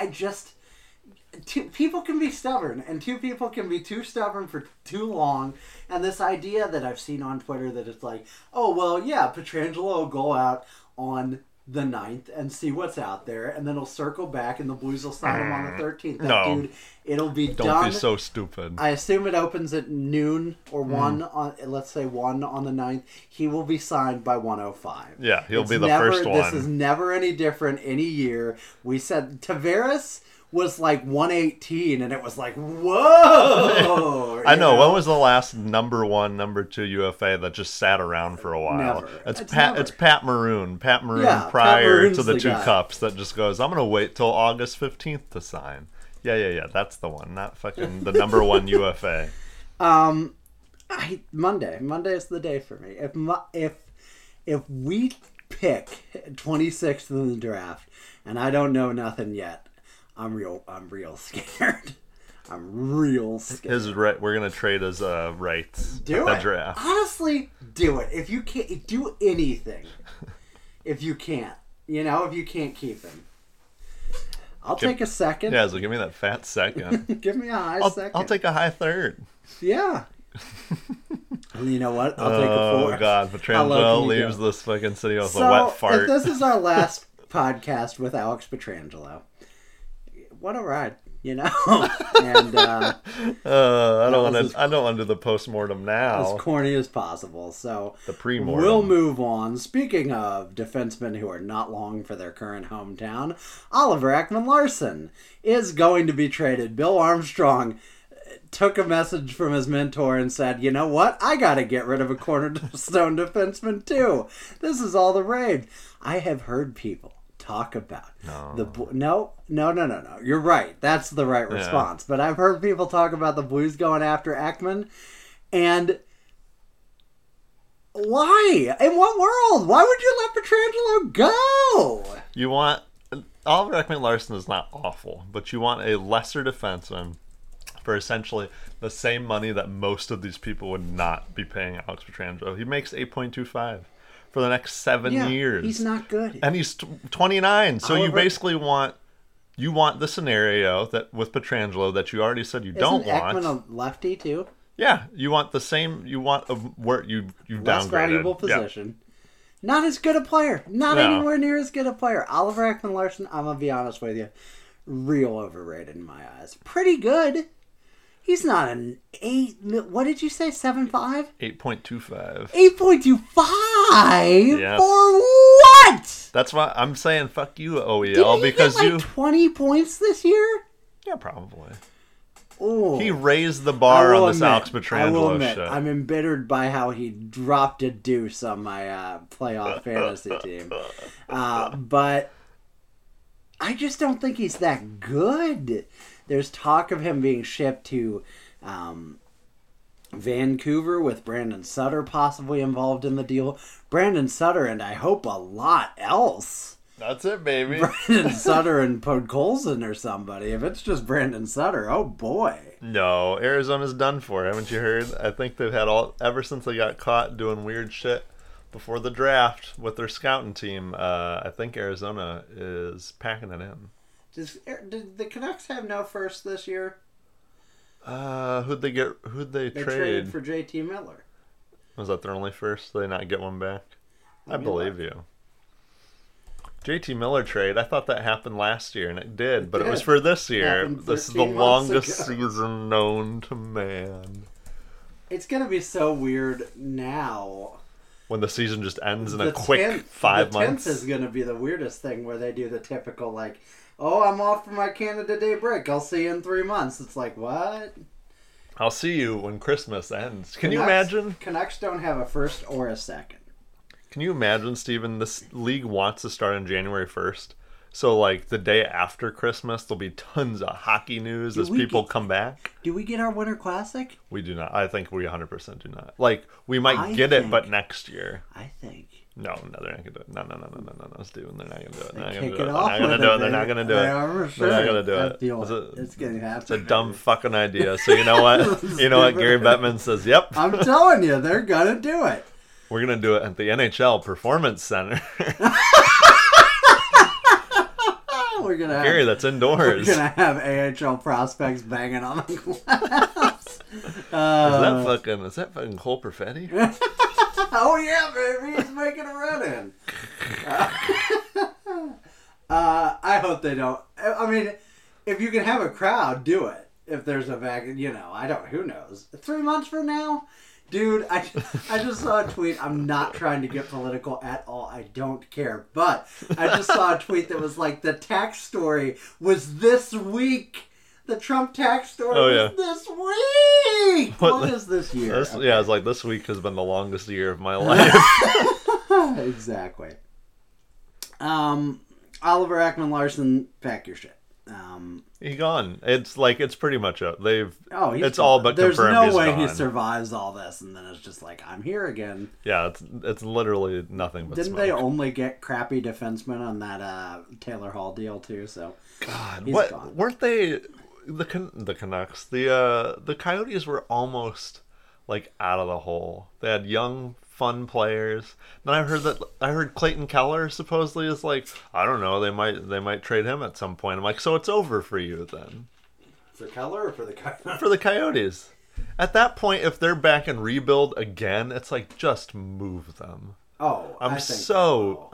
two people can be stubborn, and two people can be too stubborn for too long. And this idea that I've seen on Twitter that it's like, oh, well, yeah, Pietrangelo will go out on the 9th and see what's out there, and then he'll circle back and the Blues will sign him on the 13th. Dude, it'll be done. Don't be so stupid. I assume it opens at noon or 1 on, let's say 1 on the 9th. He will be signed by 1:05. Yeah, he'll be the first one. This is never any different any year. We said Tavares was like 118, and it was like, whoa! I know. When was the last number one, number two UFA that just sat around for a while? Never. It's Pat Maroon. Pat Maroon, yeah, prior Pat to the two guy. Cups, that just goes, I'm going to wait till August 15th to sign. Yeah. That's the one. Not fucking the number one UFA. Monday is the day for me. If we pick 26th in the draft, and I don't know nothing yet, I'm real scared. His right, we're gonna trade his rights. Do it. Draft. Honestly, do it. If you can't do anything, if you can't keep him, I'll take a second. Yeah, so give me that fat second. Give me a high second. I'll take a high third. Yeah. You know what? I'll take a fourth. Oh God, Pietrangelo leaves this fucking city with a wet fart. If this is our last podcast with Alex Pietrangelo. What a ride, you know. And I don't want to do the postmortem now. As corny as possible. So the pre-mortem. We'll move on. Speaking of defensemen who are not long for their current hometown, Oliver Ekman-Larsson is going to be traded. Bill Armstrong took a message from his mentor and said, "You know what? I got to get rid of a cornerstone defenseman too. This is all the rage. I have heard people." Talk about no. You're right. That's the right response. But I've heard people talk about the Blues going after Ekman, and why? In what world? Why would you let Pietrangelo go? You want Oliver Ekman-Larsson is not awful, but you want a lesser defenseman for essentially the same money that most of these people would not be paying Alex Pietrangelo. He makes $8.25 for the next 7 years. He's not good, and he's 29. So Oliver, you basically want the scenario that with Pietrangelo that you already said you don't want. Ekman a lefty too? Yeah, you want the same. You want a where you less downgraded valuable position. Yeah. Not as good a player. Not anywhere near as good a player. Oliver Ekman-Larsson, I'm going to be honest with you, real overrated in my eyes. Pretty good. He's not an 8... What did you say? 7.5? 8.25. 8.25? Yeah. For what? That's why I'm saying fuck you, OEL. Because you get 20 points this year? Yeah, probably. Ooh. He raised the bar on this Alex Pietrangelo shit. I'm embittered by how he dropped a deuce on my playoff fantasy team. But I just don't think he's that good. There's talk of him being shipped to Vancouver with Brandon Sutter possibly involved in the deal. Brandon Sutter and I hope a lot else. That's it, baby. Brandon Sutter and Podkolzin or somebody. If it's just Brandon Sutter, oh boy. No, Arizona's done for. Haven't you heard? I think they've had ever since they got caught doing weird shit before the draft with their scouting team. I think Arizona is packing it in. Did the Canucks have no first this year? Who'd they get? Who'd they trade? They traded for J.T. Miller. Was that their only first? Did they not get one back? I believe you. JT Miller trade, I thought that happened last year, and it did, but it was for this year. This is the longest season known to man. It's going to be so weird now. When the season just ends in a quick 5 months. The 10th is going to be the weirdest thing where they do the typical, like, oh, I'm off for my Canada Day break. I'll see you in 3 months. It's like, what? I'll see you when Christmas ends. Can you imagine? Canucks don't have a first or a second. Can you imagine, Steven, this league wants to start on January 1st. So, like, the day after Christmas, there'll be tons of hockey news as people come back. Do we get our Winter Classic? We do not. I think we 100% do not. Like, we might get it, but next year. I think. No, they're not going to do it. No, Steven, they're not going to do it. They're not going to do it. They're not going to do it. It's going to happen. It's a dumb fucking idea. So, you know what? You know what? Gary Bettman says, yep. I'm telling you, they're going to do it. We're going to do it at the NHL Performance Center. We're going to have... Gary, that's indoors. We're going to have AHL prospects banging on the glass. Is that fucking Cole Perfetti? Oh, yeah, baby. He's making a run-in. I hope they don't. I mean, if you can have a crowd, do it. If there's a vacuum, you know, I don't... Who knows? 3 months from now... Dude, I just saw a tweet. I'm not trying to get political at all. I don't care. But I just saw a tweet that was like, the tax story was this week. The Trump tax story was this week. What is this year? Yeah, it's like, this week has been the longest year of my life. Exactly. Oliver Ekman-Larsson, pack your shit. He's gone. It's like, it's pretty much up. It's all but confirmed. There's no way he survives all this, and then it's just like, I'm here again. Yeah, it's literally nothing but. Didn't they only get crappy defensemen on that Taylor Hall deal too? So God, he's gone. Weren't they the Canucks? The Coyotes were almost like out of the hole. They had young, fun players. Then I heard Clayton Keller supposedly is like, I don't know, they might trade him at some point. I'm like, so it's over for you then. For Keller or for the Coyotes? For the Coyotes. At that point, if they're back and rebuild again, it's like, just move them. Oh, I'm so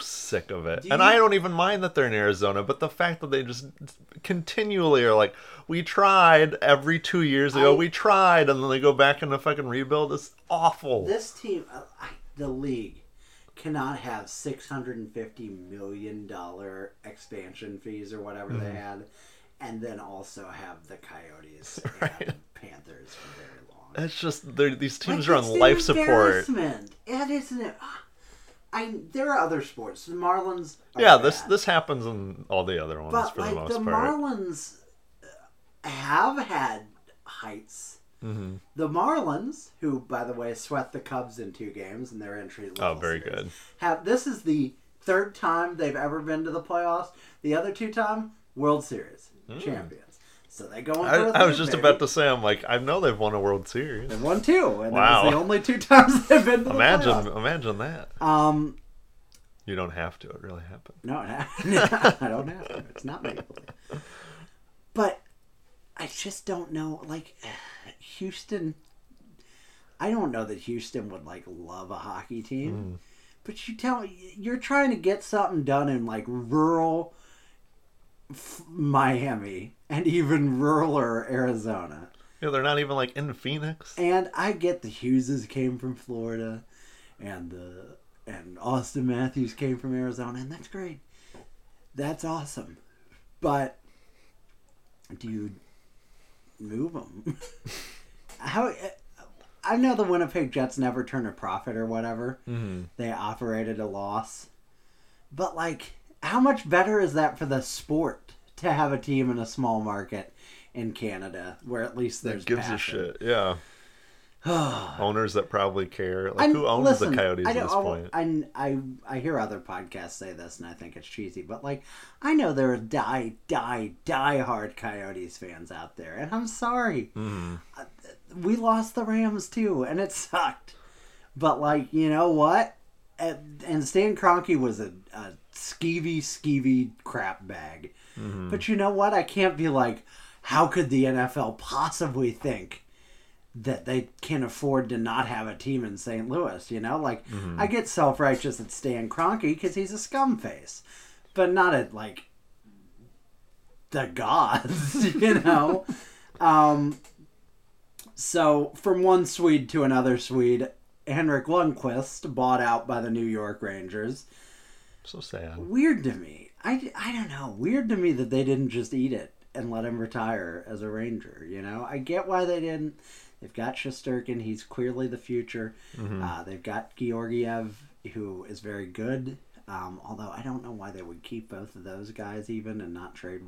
sick of it. I don't even mind that they're in Arizona, but the fact that they just continually are like, we tried every 2 years ago, and then they go back in a fucking rebuild is awful. This team, the league, cannot have $650 million expansion fees or whatever they had, and then also have the Coyotes and Panthers for very long. It's just these teams are on life support. It isn't it. There are other sports. The Marlins. Yeah, this happens in all the other ones for the most part. But the Marlins have had heights. Mm-hmm. The Marlins, who by the way swept the Cubs in 2 games in their entry level. Oh, very good. This is the 3rd time they've ever been to the playoffs. The other 2 times, World Series champions. So they go. I was just about to say, I'm like, I know they've won a World Series. They've won two, and wow, that was the only two times they've been to the playoffs. Imagine that. You don't have to. It really happened. No, I don't have to. It's not make believe. But I just don't know. Like Houston, I don't know that Houston would like love a hockey team. Mm. But you're trying to get something done in like rural Miami and even ruraler Arizona. Yeah, they're not even like in Phoenix. And I get the Hugheses came from Florida, and Austin Matthews came from Arizona, and that's great. That's awesome. But do you move them? How? I know the Winnipeg Jets never turn a profit or whatever. Mm-hmm. They operate at a loss. But, like, how much better is that for the sport to have a team in a small market in Canada where at least there's passion? That gives a shit, yeah. Owners that probably care. Like, who owns the Coyotes at this point? I hear other podcasts say this, and I think it's cheesy. But, like, I know there are die-hard Coyotes fans out there, and I'm sorry. Mm. We lost the Rams, too, and it sucked. But, like, you know what? And Stan Kroenke was a skeevy crap bag. Mm-hmm. But you know what? I can't be like, how could the NFL possibly think that they can afford to not have a team in St. Louis, you know? Like, mm-hmm. I get self-righteous at Stan Kroenke because he's a scumface. But not at, like, the gods, you know? So, from one Swede to another Swede, Henrik Lundqvist bought out by the New York Rangers. So sad. Weird to me. I don't know. Weird to me that they didn't just eat it and let him retire as a Ranger, you know? I get why they didn't. They've got Shesterkin. He's clearly the future. Mm-hmm. They've got Georgiev, who is very good. Although I don't know why they would keep both of those guys even and not trade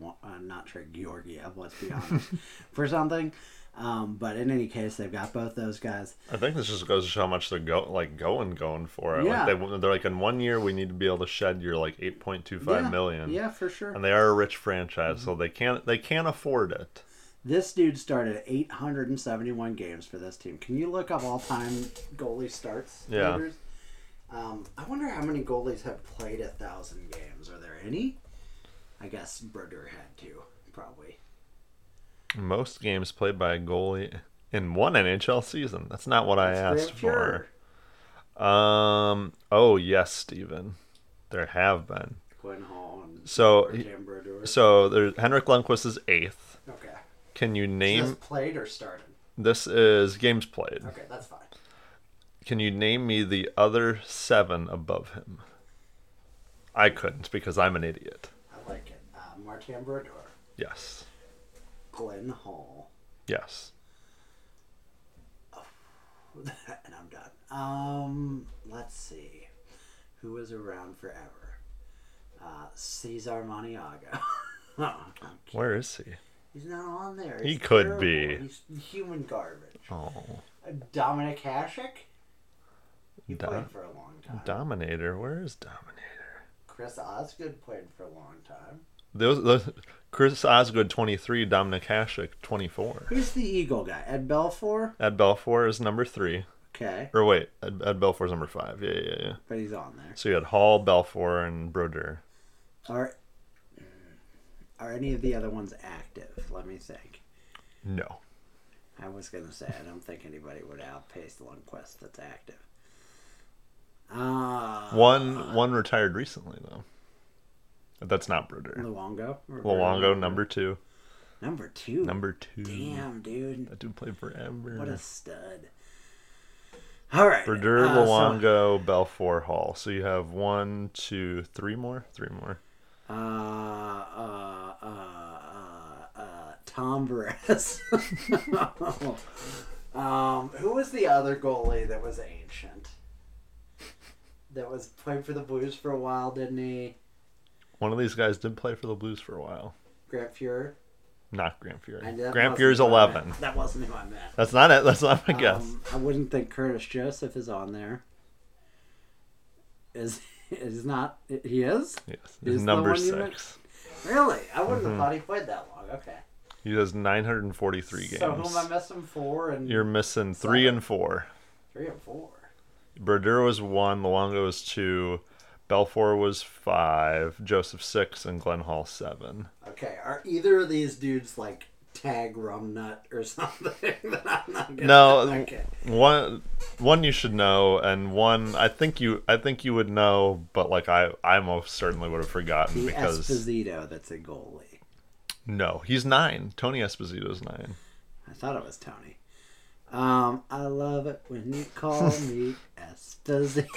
Georgiev, let's be honest, for something. But in any case, they've got both those guys. I think this just goes to show how much they're going for it. Yeah. Like they're like, in 1 year, we need to be able to shed your like $8.25 million. Yeah, for sure. And they are a rich franchise, mm-hmm. so they can't afford it. This dude started 871 games for this team. Can you look up all-time goalie starts? Yeah. Leaders? I wonder how many goalies have played 1,000 games. Are there any? I guess Brodeur had to, probably. Most games played by a goalie in one NHL season. That's not what I asked for. Oh, yes, Steven. There have been. Glenn Hall and Brodeur. So there's Henrik Lundqvist is 8th. Okay. Can you name... Is this played or started? This is games played. Okay, that's fine. Can you name me the other 7 above him? I couldn't because I'm an idiot. I like it. Martin Brodeur. Yes. Glenn Hall. Yes. Oh, and I'm done. Let's see. Who was around forever? Cesar Maniago. Where is he? He's not on there. He's terrible. Could be. He's human garbage. Oh. Dominic Hasek? He played for a long time. Dominator. Where is Dominator? Chris Osgood played for a long time. Those Chris Osgood 23, Dominic Hasek 24. Who's the Eagle guy? Ed Belfour? Ed Belfour is number 3. Okay. Or wait, Ed Belfour is number 5. Yeah. But he's on there. So you had Hall, Belfour, and Brodeur. Are any of the other ones active? Let me think. No. I was gonna say I don't think anybody would outpace the Lundqvist that's active. One retired recently though. That's not Brodeur. Luongo, number 2. Number 2. Damn, dude. That dude played forever. What a stud. All right. Brodeur, Luongo, Belfour, Hall. So you have 1, 2, 3 more? 3 more. Tom Barres. Who was the other goalie that was ancient? That was played for the Blues for a while, didn't he? One of these guys did play for the Blues for a while. Grant Fuhr? Not Grant Fuhr. Grant Fuhr's 11. That wasn't who I meant. That's not it. That's not my guess. I wouldn't think Curtis Joseph is on there. Is not? He is? Yes. He's number 6. Really? I wouldn't have thought he played that long. Okay. He does 943 games. So who am I missing? 4 and... You're missing 3 and 4. 3 and 4. Brodeur was 1, Luongo was 2, Belfour was 5, Joseph 6, and Glenn Hall 7. Okay, are either of these dudes like tag rum nut or something that I'm not gonna... No, okay. One you should know, and one I think you would know, but like I most certainly would have forgotten the because Esposito, that's a goalie. No, he's 9. Tony Esposito's 9. I thought it was Tony. I love it when you call me Esposito.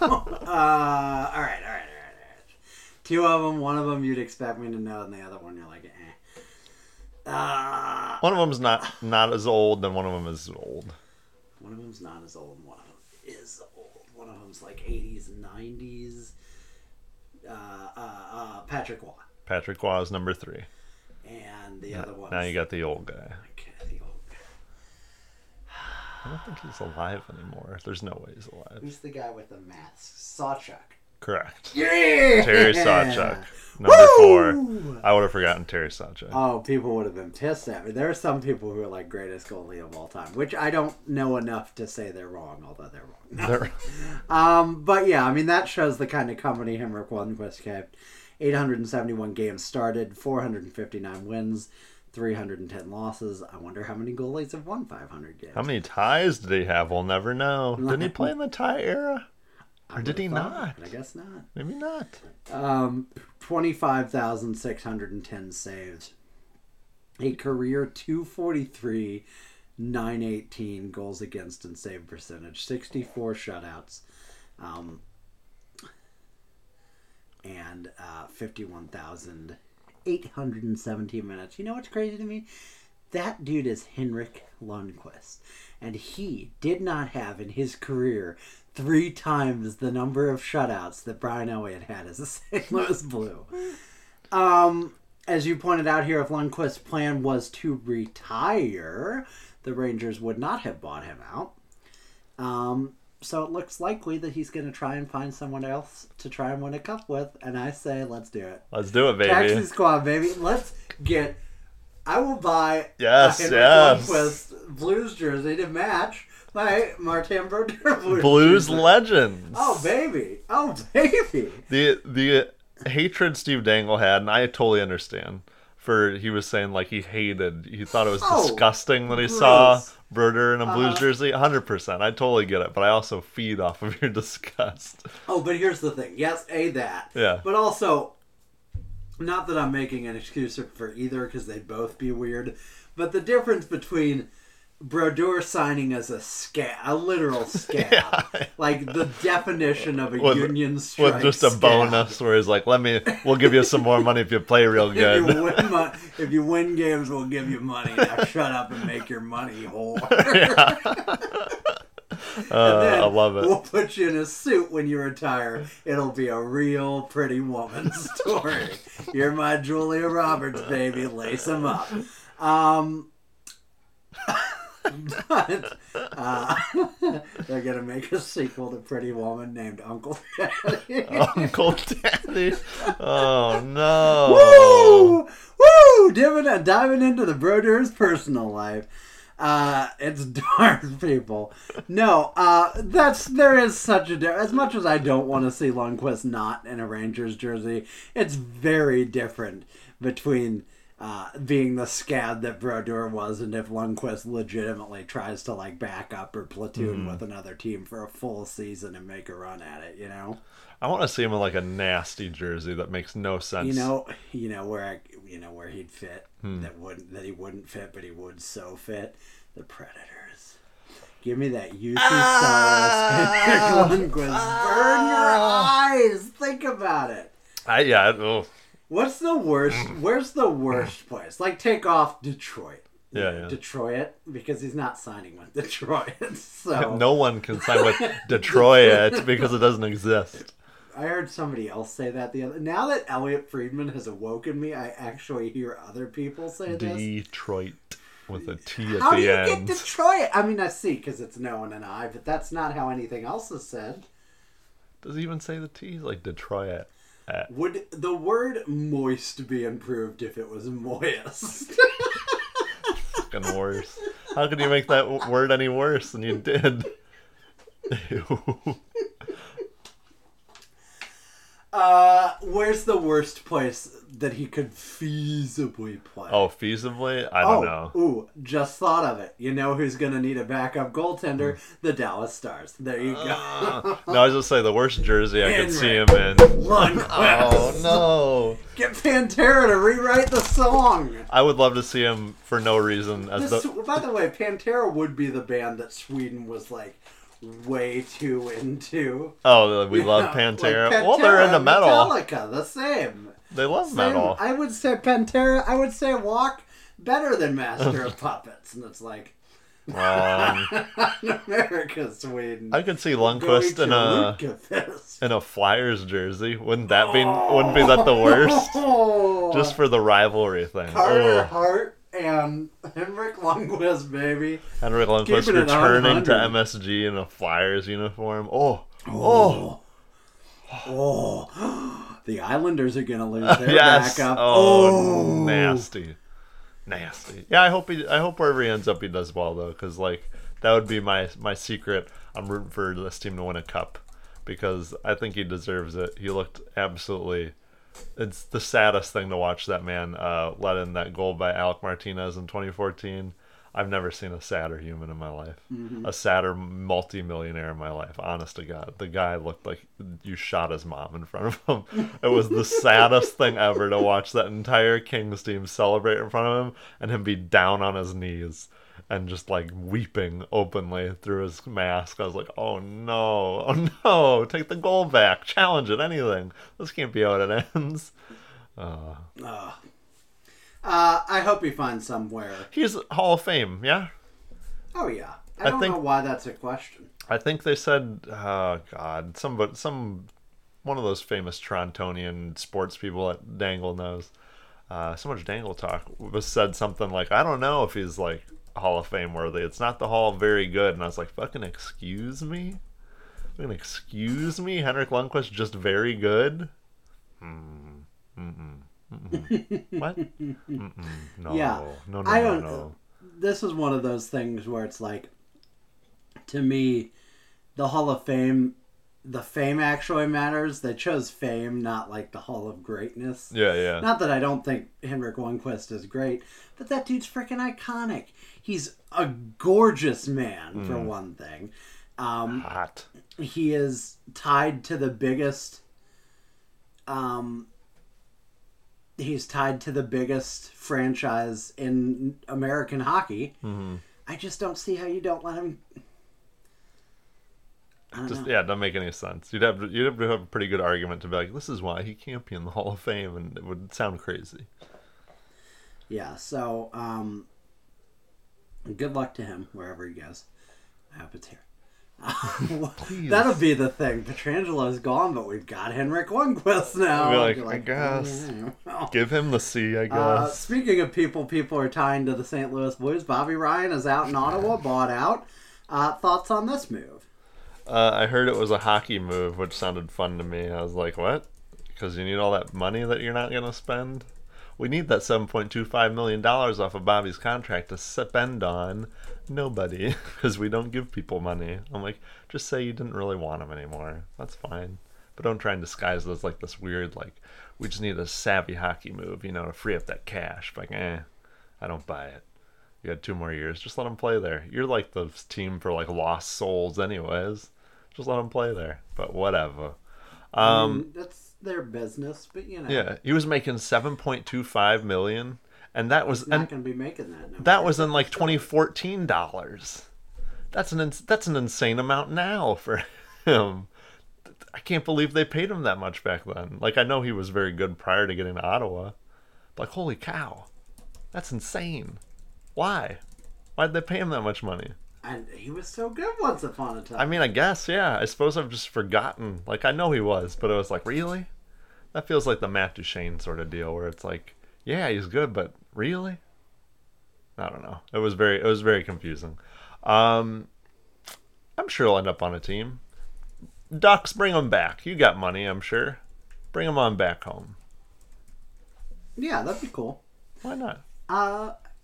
All right. Two of them, one of them you'd expect me to know, and the other one you're like, eh. One of them's not as old, and one of them is old. One of them's not as old, and one of them is old. One of them's like 80s and 90s. Patrick Waugh. Patrick Waugh is number 3. And the other one. Now you got the old guy. Okay, the old guy. I don't think he's alive anymore. There's no way he's alive. Who's the guy with the mask? Sawchuk. Correct. Yeah! Terry Sawchuk. Number 4. I would have forgotten Terry Sawchuk. Oh, people would have been pissed at me. There are some people who are like greatest goalie of all time, which I don't know enough to say they're wrong, although they're wrong. But yeah, I mean, that shows the kind of company Henrik Lundqvist kept. 871 games started, 459 wins, 310 losses. I wonder how many goalies have won 500 games. How many ties did he have? We'll never know. Didn't he play in the tie era? Or did he not? I guess not. Maybe not. 25,610 saves. A career .243, .918 goals against and save percentage. 64 shutouts. And 51,817 minutes. You know what's crazy to me? That dude is Henrik Lundqvist. And he did not have in his career 3 times the number of shutouts that Brian Elliott had as a St. Louis Blue. As you pointed out here, if Lundqvist's plan was to retire, the Rangers would not have bought him out. So it looks likely that he's going to try and find someone else to try and win a cup with. And I say, let's do it. Let's do it, baby. Taxi squad, baby. Let's get... I will buy a Lundqvist Blues jersey to match my Martin Brodeur Blues jersey. Legends. Oh baby. The hatred Steve Dangle had, and I totally understand. For he was saying like he thought it was disgusting that he saw Brodeur in a Blues jersey. 100%. I totally get it, but I also feed off of your disgust. Oh, but here's the thing. Yes, that. Yeah. But also, not that I'm making an excuse for either, because they'd both be weird, but the difference between Brodeur signing as a literal scab, like the definition of a union strike with just a scab. Bonus where he's like, we'll give you some more money if you play real good. If you win games, we'll give you money. Now shut up and make your money, whore. I love it. We'll put you in a suit when you retire. It'll be a real pretty woman story. You're my Julia Roberts, baby. Lace them up. But they're going to make a sequel to Pretty Woman named Uncle Daddy. Uncle Daddy. Oh, no. Woo! Diving into the Brodeur's personal life. It's dark, people. No, there is such a difference. As much as I don't want to see Lundqvist not in a Rangers jersey, it's very different between being the scab that Brodeur was and if Lundqvist legitimately tries to like back up or platoon with another team for a full season and make a run at it, you know? I want to see him in like a nasty jersey that makes no sense. You know where he'd fit. That he wouldn't fit, but he would so fit. The Predators. Give me that UC sauce. Lundqvist, burn your eyes. Think about it. What's the worst? Where's the worst place? Like, take off Detroit. Detroit, because he's not signing with Detroit. So no one can sign with Detroit because it doesn't exist. I heard somebody else say that the other. Now that Elliott Friedman has awoken me, I actually hear other people say this. Detroit with a T at the end. How do you get Detroit? I mean, I see because it's no one and I, but that's not how anything else is said. Does he even say the T? Like Detroit. Would the word moist be improved if it was moist? fucking worse. How could you make that word any worse than you did? Ew. Where's the worst place that he could feasibly play? Oh, feasibly? I don't know. Ooh, just thought of it. You know who's going to need a backup goaltender? The Dallas Stars. There you go. No, I was going to say the worst jersey I could see him in. Oh, no. Get Pantera to rewrite the song. I would love to see him for no reason. By the way, Pantera would be the band that Sweden was like, way too into. Oh, we love Pantera. Like Pantera. Well, they're into metal. Metallica, the same. They love metal. I would say Pantera. I would say Walk better than Master of Puppets, and it's like America, Sweden. I could see Lundqvist in a Flyers jersey. Wouldn't be that the worst? Just for the rivalry thing. Carter Hart. And Henrik Lundqvist, baby. Henrik Lundqvist returning to MSG in a Flyers uniform. Oh. The Islanders are going to lose their backup. Oh, nasty. Yeah, I hope wherever he ends up, he does well, though, because that would be my secret. I'm rooting for this team to win a cup because I think he deserves it. He looked absolutely... It's the saddest thing to watch that man let in that goal by Alec Martinez in 2014. I've never seen a sadder human in my life. Mm-hmm. A sadder multi-millionaire in my life. Honest to God. The guy looked like you shot his mom in front of him. It was the saddest thing ever to watch that entire Kings team celebrate in front of him and him be down on his knees and just weeping openly through his mask. I was like, oh no, take the goal back, challenge it, anything. This can't be how it ends. I hope he finds somewhere. He's Hall of Fame, yeah? Oh, yeah. I don't know why that's a question. I think they said, one of those famous Torontonian sports people that Dangle knows, so much Dangle talk, said something like, I don't know if he's Hall of Fame worthy. It's not the Hall of Very Good. And I was like, fucking excuse me? Henrik Lundqvist just very good? What? No. Yeah. No. This is one of those things where it's to me, the Hall of Fame, the fame actually matters. They chose fame, not the Hall of Greatness. Yeah. Not that I don't think Henrik Lundqvist is great, but that dude's freaking iconic. He's a gorgeous man, for one thing. Hot. He is tied to the biggest... he's tied to the biggest franchise in American hockey. Mm-hmm. I just don't see how you don't let him... Yeah, it doesn't make any sense. You'd have to have a pretty good argument to be like, this is why he can't be in the Hall of Fame, and it would sound crazy. Yeah, so... good luck to him wherever he goes. I hope it's here. That'll be the thing. Pietrangelo's gone, but we've got Henrik Lundqvist now. I guess. Give him the C, I guess. Speaking of people are tying to the St. Louis Blues. Bobby Ryan is out in Ottawa, bought out. Thoughts on this move? I heard it was a hockey move, which sounded fun to me. I was like, what? Because you need all that money that you're not going to spend? We need that $7.25 million off of Bobby's contract to spend on nobody because we don't give people money. I'm like, just say you didn't really want him anymore. That's fine. But don't try and disguise it as this weird, we just need a savvy hockey move, to free up that cash. I don't buy it. You had 2 more years. Just let him play there. You're the team for lost souls anyways. Just let him play there. But whatever. That's their business, but yeah, he was making $7.25 million, and that was not going to be making that. No, that was in 2014 dollars. That's an insane amount now for him. I can't believe they paid him that much back then. I know he was very good prior to getting to Ottawa, but holy cow, that's insane. Why'd they pay him that much money? And he was so good once upon a time. I guess, yeah. I suppose I've just forgotten. I know he was, but I was really? That feels like the Matt Duchene sort of deal where it's yeah, he's good, but really? I don't know. It was very confusing. I'm sure he'll end up on a team. Ducks, bring him back. You got money, I'm sure. Bring him on back home. Yeah, that'd be cool. Why not?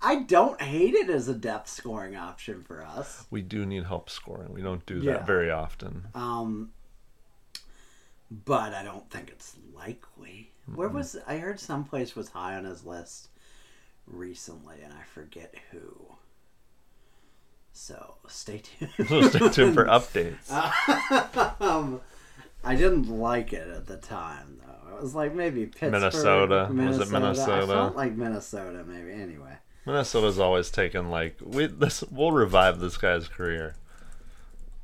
I don't hate it as a depth scoring option for us. We do need help scoring. We don't do that very often. But I don't think it's likely. Where was I heard someplace was high on his list recently, and I forget who. So stay tuned. Stay tuned for updates. I didn't like it at the time, though. It was like maybe Pittsburgh. Minnesota. Was it Minnesota? I felt like Minnesota, maybe. Anyway. Minnesota's always taken, like, we'll revive this guy's career.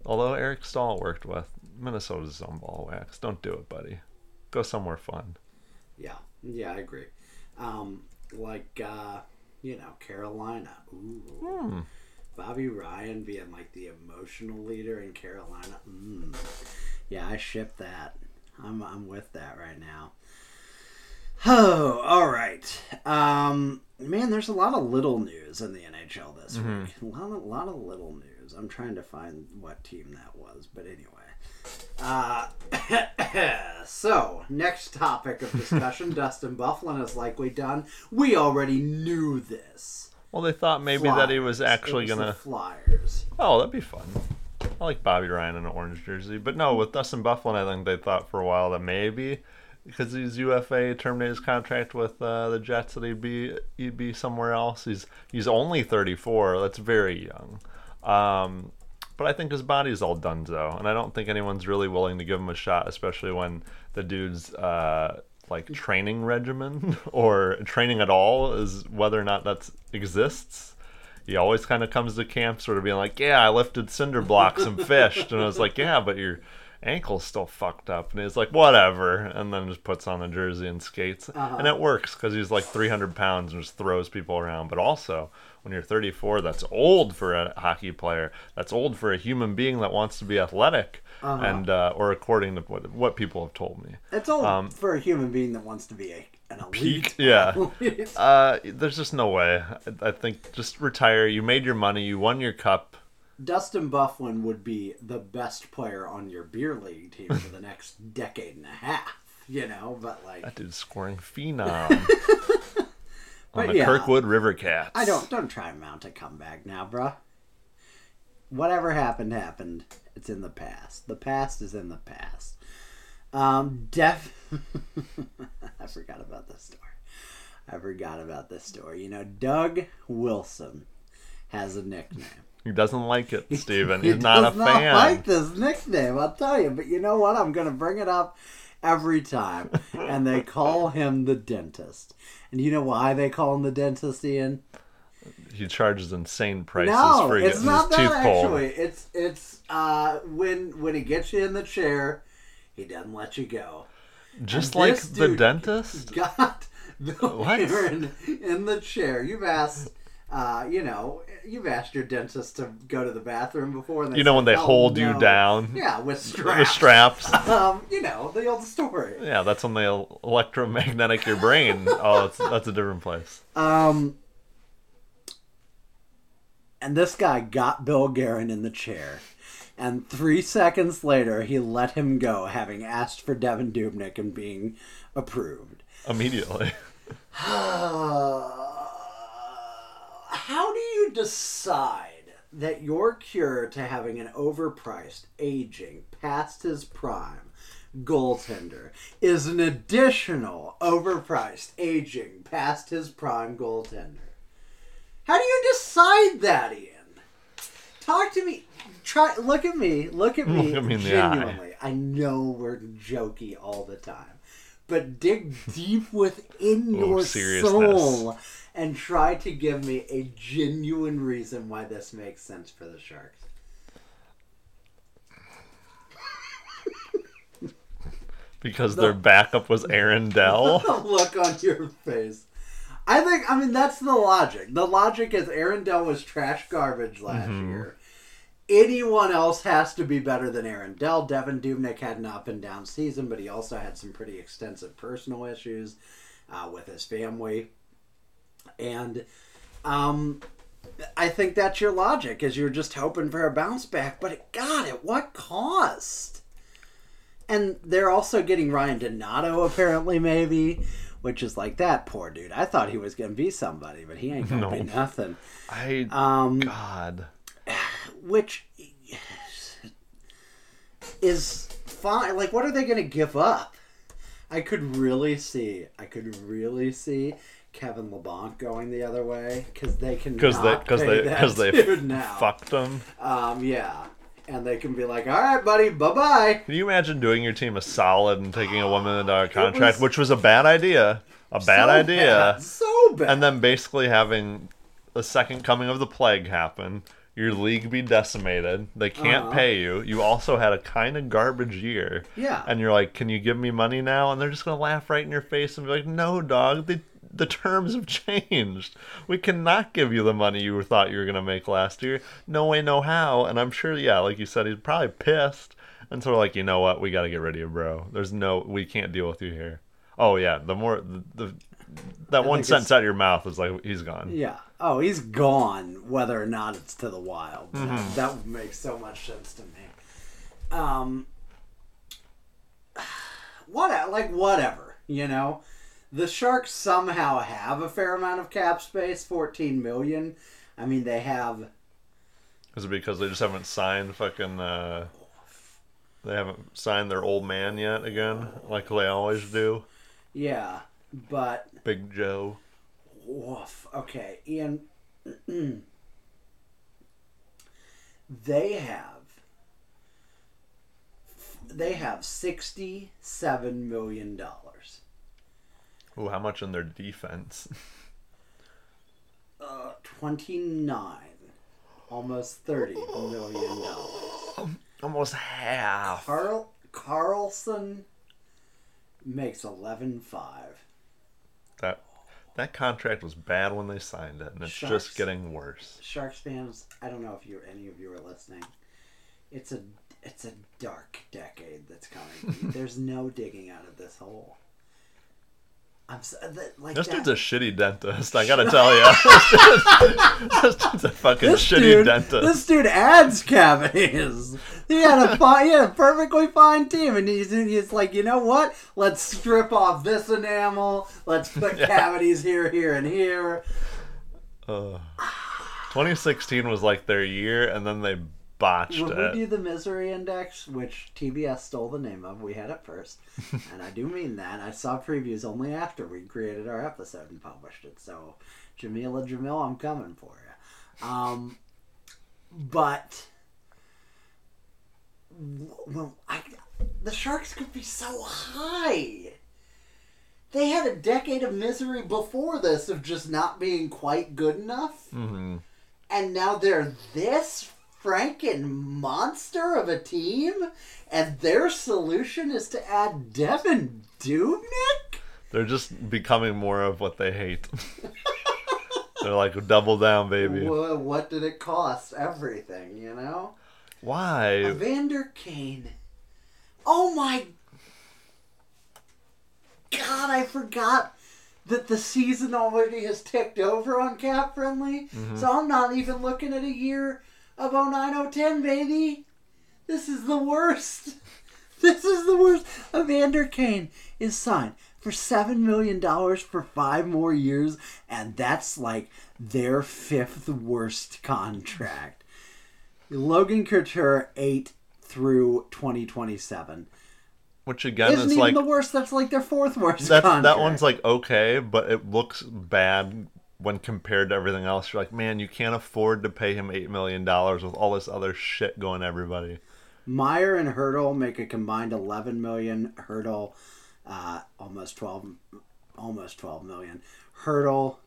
Although Eric Stahl worked with, Minnesota's on ball wax. Don't do it, buddy. Go somewhere fun. Yeah, I agree. Carolina. Ooh. Bobby Ryan being, like, the emotional leader in Carolina. Yeah, I ship that. I'm with that right now. Oh, all right. Man, there's a lot of little news in the NHL this week. A lot of little news. I'm trying to find what team that was, but anyway. So, next topic of discussion, Dustin Byfuglien is likely done. We already knew this. Well, they thought maybe Flyers. That he was actually going to... Flyers. Oh, that'd be fun. I like Bobby Ryan in an orange jersey. But no, with Dustin Byfuglien, I think they thought for a while that maybe, because he's UFA, terminated his contract with the Jets, that he'd be somewhere else. He's only 34. That's very young. But I think his body's all done, though. And I don't think anyone's really willing to give him a shot, especially when the dude's training regimen or training at all is whether or not that exists. He always kind of comes to camp sort of being like, yeah, I lifted cinder blocks and fished. And I was like, yeah, but your ankle's still fucked up. And he's like, whatever. And then just puts on the jersey and skates. Uh-huh. And it works because he's like 300 pounds and just throws people around. But also, when you're 34, that's old for a hockey player. That's old for a human being that wants to be athletic. Uh-huh. And or according to what people have told me. It's old for a human being that wants to be an elite. Yeah. There's just no way. I think just retire. You made your money. You won your cup. Dustin Byfuglien would be the best player on your beer league team for the next decade and a half. You know, but like that dude's scoring phenom. On the Kirkwood River Cats. I don't try and mount a comeback now, bruh. Whatever happened. It's in the past. The past is in the past. I forgot about this story. You know, Doug Wilson has a nickname. He doesn't like it, Steven. He's not a fan. He does not like this nickname, I'll tell you. But you know what? I'm going to bring it up every time. And they call him the dentist. And you know why they call him the dentist, Ian? He charges insane prices for getting his tooth pulled. No, it's not that actually. It's when he gets you in the chair, he doesn't let you go. Just and like the dentist? Got the hair in the chair. You've asked, you've asked your dentist to go to the bathroom before. And they when they hold you down? Yeah, with straps. The old story. Yeah, that's when they electromagnetic your brain. That's a different place. And this guy got Bill Guerin in the chair. And 3 seconds later, he let him go, having asked for Devin Dubnyk and being approved. Immediately. How do you decide that your cure to having an overpriced, aging, past his prime goaltender is an additional overpriced, aging, past his prime goaltender? How do you decide that, Ian? Talk to me. Try. Look at me. Look at me in genuinely. The eye. I know we're jokey all the time, but dig deep within your soul and try to give me a genuine reason why this makes sense for the Sharks. Because their backup was Aaron Dell. Look on your face. I mean, that's the logic. The logic is Aaron Dell was trash garbage last year. Anyone else has to be better than Aaron Dell. Devin Dubnyk had an up-and-down season, but he also had some pretty extensive personal issues with his family. And I think that's your logic, is you're just hoping for a bounce back. But God, at what cost? And they're also getting Ryan Donato, apparently, maybe. which is like, that poor dude. I thought he was going to be somebody, but he ain't going to be nothing. God. Which is fine. Like, what are they going to give up? I could really see Kevin LeBlanc going the other way, because they can fucked him. Yeah. And they can be like, all right, buddy, bye-bye. Can you imagine doing your team a solid and taking a $1 million contract, which was a bad idea. So bad. And then basically having the second coming of the plague happen. Your league be decimated. They can't pay you. You also had a kind of garbage year. Yeah. And you're like, can you give me money now? And they're just going to laugh right in your face and be like, no, dog, the terms have changed. We cannot give you the money you thought you were going to make last year. No way, no how. And I'm sure, yeah, like you said, he's probably pissed. And so we're like, you know what? We got to get rid of you, bro. We can't deal with you here. Oh, yeah. That one sentence out of your mouth is like, he's gone. Yeah. Oh, he's gone, whether or not it's to the Wild. Mm-hmm. That would make so much sense to me. Whatever, you know? The Sharks somehow have a fair amount of cap space, $14 million. I mean, they have... Is it because they just haven't signed They haven't signed their old man yet again, like they always do? Yeah, but... Big Joe. Woof. Okay, Ian. They have $67 million. Ooh, how much in their defense? 29. Almost $30 million. Almost half. Karlsson makes $11.5 million. That contract was bad when they signed it, and it's just getting worse. Sharks fans, I don't know if any of you are listening. It's a dark decade that's coming. There's no digging out of this hole. This dude's a shitty dentist, I gotta tell you. This dude's a fucking shitty dentist. This dude adds cavities. He had a perfectly fine team, and he's like, you know what? Let's strip off this enamel. Let's put cavities here, and here. 2016 was like their year, and then they botched it. When we do the misery index, which TBS stole the name of, we had it first, and I do mean that. I saw previews only after we created our episode and published it. So, Jamil, I'm coming for you. But well, the Sharks could be so high. They had a decade of misery before this of just not being quite good enough, and now they're this franken monster of a team, and their solution is to add Devin Dubnyk? They're just becoming more of what they hate. They're like, double down, baby. What did it cost? Everything, you know? Why? Evander Kane. Oh my God, I forgot that the season already has ticked over on Cap Friendly, so I'm not even looking at a year of 09-10, baby. This is the worst. Evander Kane is signed for $7 million for 5 more years, and that's like their 5th worst contract. Logan Couture, 8 through 2027. Which again isn't even like the worst. That's like their 4th worst contract. That one's like okay, but it looks bad when compared to everything else. You're like, man, you can't afford to pay him $8 million with all this other shit going to everybody. Meyer and Hurdle make a combined $11 million. Hurdle, almost $12 million. Hurdle,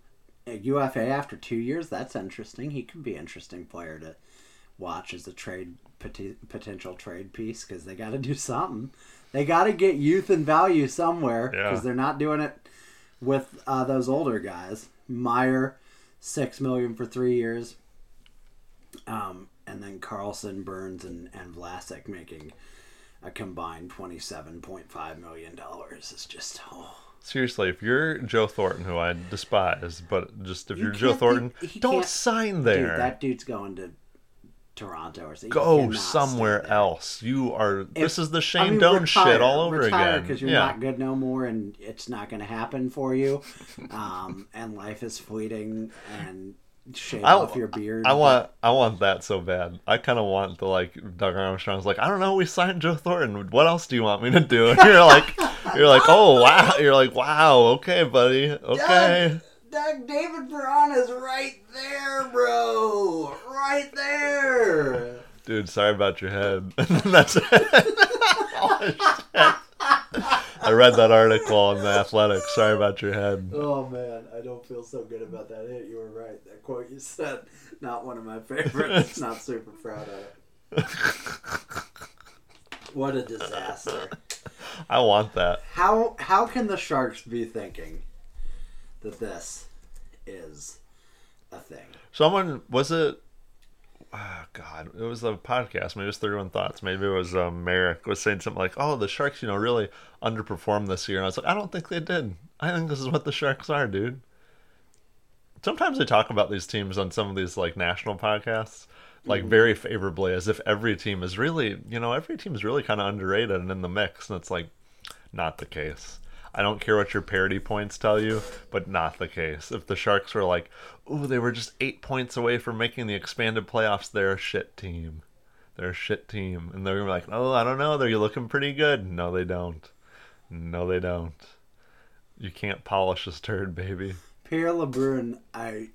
UFA after 2 years, that's interesting. He could be an interesting player to watch as a potential trade piece, because they got to do something. They got to get youth and value somewhere, because they're not doing it with those older guys. Meyer, $6 million for 3 years, and then Karlsson, Burns, and Vlasic making a combined $27.5 million. Is just seriously, if you're Joe Thornton, who I despise, but just if you're Joe Thornton, don't sign there. Dude, that dude's going to Toronto or something. Go somewhere else. You are. This is the Shane Doan shit all over again. Because you're not good no more, and it's not going to happen for you. And life is fleeting. And shave off your beard. I want that so bad. I kind of want the Doug Armstrong's like, I don't know. We signed Joe Thornton. What else do you want me to do? And you're like, oh wow. You're like, wow. Okay, buddy. Okay. Doug, David Perron is right there, bro. Right there. Dude, sorry about your head. That's it. Holy shit. I read that article on The Athletic. Sorry about your head. Oh, man. I don't feel so good about that hit. You were right. That quote you said, not one of my favorites. Not super proud of it. What a disaster. I want that. How can the Sharks be thinking that this is a thing? Someone, was it, oh God, it was a podcast, maybe it was 31 Thoughts, maybe it was Merrick was saying something like, oh, the Sharks, really underperformed this year. And I was like, I don't think they did. I think this is what the Sharks are, dude. Sometimes they talk about these teams on some of these national podcasts, very favorably, as if every team is really, every team is really kind of underrated and in the mix. And it's not the case. I don't care what your parity points tell you, but not the case. If the Sharks were they were just 8 points away from making the expanded playoffs, they're a shit team. They're a shit team. And they're like, oh, I don't know, they're looking pretty good. No, they don't. No, they don't. You can't polish this turd, baby. Pierre LeBrun, I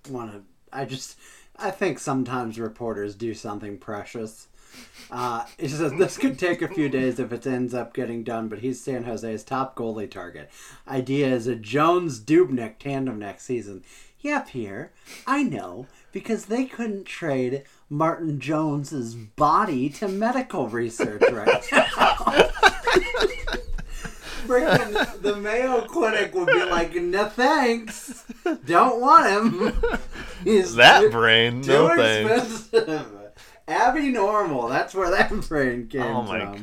think sometimes reporters do something precious. He says this could take a few days if it ends up getting done, but he's San Jose's top goalie target. Idea is a Jones-Dubnyk tandem next season. Yeah, Pierre, I know, because they couldn't trade Martin Jones's body to medical research right now. Freaking the Mayo Clinic would be like, no thanks, don't want him. He's that brain, no thanks. Abby Normal, that's where that brain came from. Oh my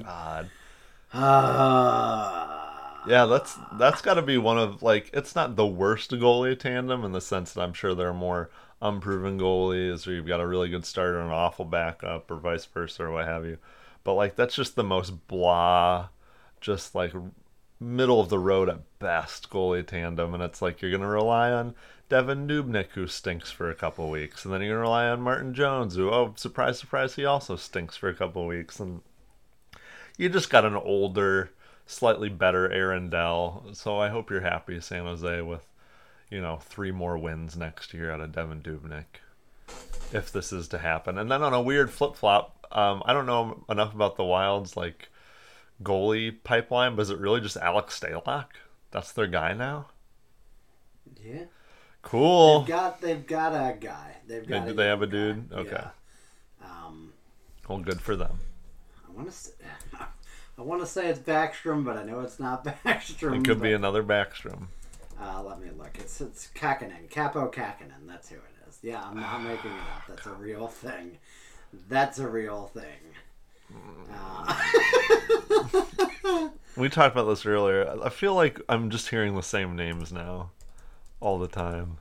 God. Yeah, that's got to be one of, it's not the worst goalie tandem in the sense that I'm sure there are more unproven goalies, or you've got a really good starter and an awful backup, or vice versa, or what have you. But, that's just the most blah, just, middle of the road at best goalie tandem, and it's you're going to rely on Devin Dubnyk, who stinks for a couple weeks, and then you're going to rely on Martin Jones, who, oh, surprise, surprise, he also stinks for a couple weeks, and you just got an older, slightly better Aaron Dell, so I hope you're happy, San Jose, with, 3 more wins next year out of Devin Dubnyk, if this is to happen. And then on a weird flip-flop, I don't know enough about the Wild's, goalie pipeline, but is it really just Alex Stalock? That's their guy now? Yeah. Cool. They've got a guy. They have a dude? Guy. Okay. Yeah. Well, good for them. I want to say it's Backstrom, but I know it's not Backstrom. It could be another Backstrom. Let me look. It's Kakinen. Capo Kakinen. That's who it is. Yeah, I'm not making it up. That's a real thing. We talked about this earlier. I feel like I'm just hearing the same names now all the time.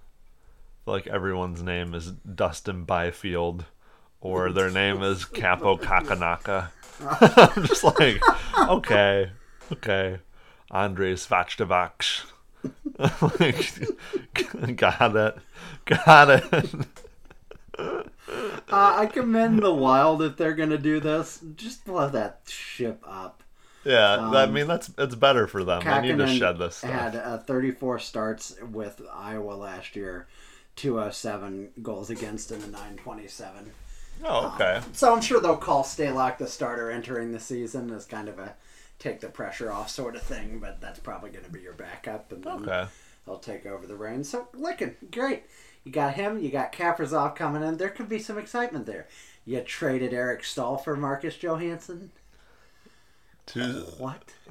Everyone's name is Dustin Byfield, or their name is Capo Kakanaka. I'm just okay. Andrei Svachtevac. Got it. I commend the Wild if they're going to do this. Just blow that ship up. Yeah, it's better for them. Kakinen, they need to shed this stuff. Had 34 starts with Iowa last year, 207 goals against in the 927. Oh, okay. So I'm sure they'll call Stalock the starter entering the season as kind of a take the pressure off sort of thing, but that's probably going to be your backup, and then they'll take over the reins. So, looking great. You got him. You got Kaprizov coming in. There could be some excitement there. You traded Eric Staal for Marcus Johansson.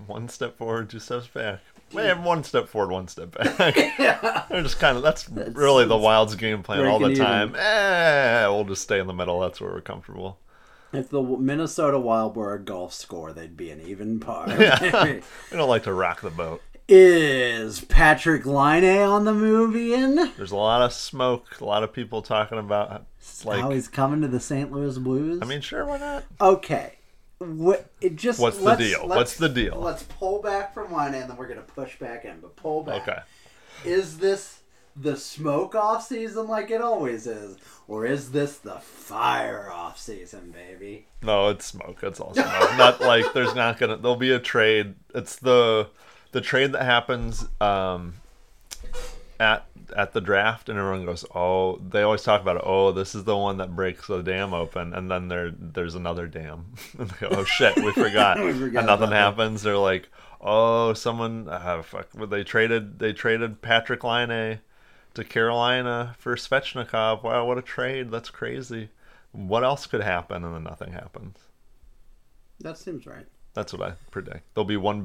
One step forward, two steps back. Wait, one step forward, one step back. Yeah. They're just kind of. That's really the Wild's game plan all the time. We'll just stay in the middle. That's where we're comfortable. If the Minnesota Wild were a golf score, they'd be an even par. Yeah. We don't like to rock the boat. Is Patrick Laine on the move, Ian? There's a lot of smoke. A lot of people talking about how he's coming to the St. Louis Blues. I mean, sure, why not? Okay. What's the deal? Let's pull back from Laine, and then we're going to push back in. But pull back. Okay. Is this the smoke off season like it always is, or is this the fire off season, baby? No, it's smoke. It's all smoke. Not like there's not gonna. There'll be a trade. It's the trade that happens at the draft, and everyone goes, "Oh," they always talk about it. "Oh, this is the one that breaks the dam open," and then there's another dam. And they go, "Oh shit, we forgot." And nothing happens. They're like, "Oh, someone fuck." Well, they traded Patrick Laine to Carolina for Svechnikov. Wow, what a trade. That's crazy. What else could happen? And then nothing happens. That seems right. That's what I predict. There'll be one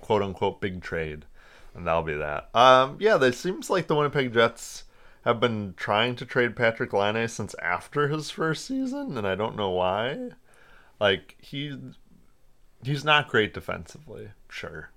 quote-unquote big trade, and that'll be that. Yeah, it seems like the Winnipeg Jets have been trying to trade Patrick Laine since after his first season, and I don't know why. Like, he's not great defensively, sure.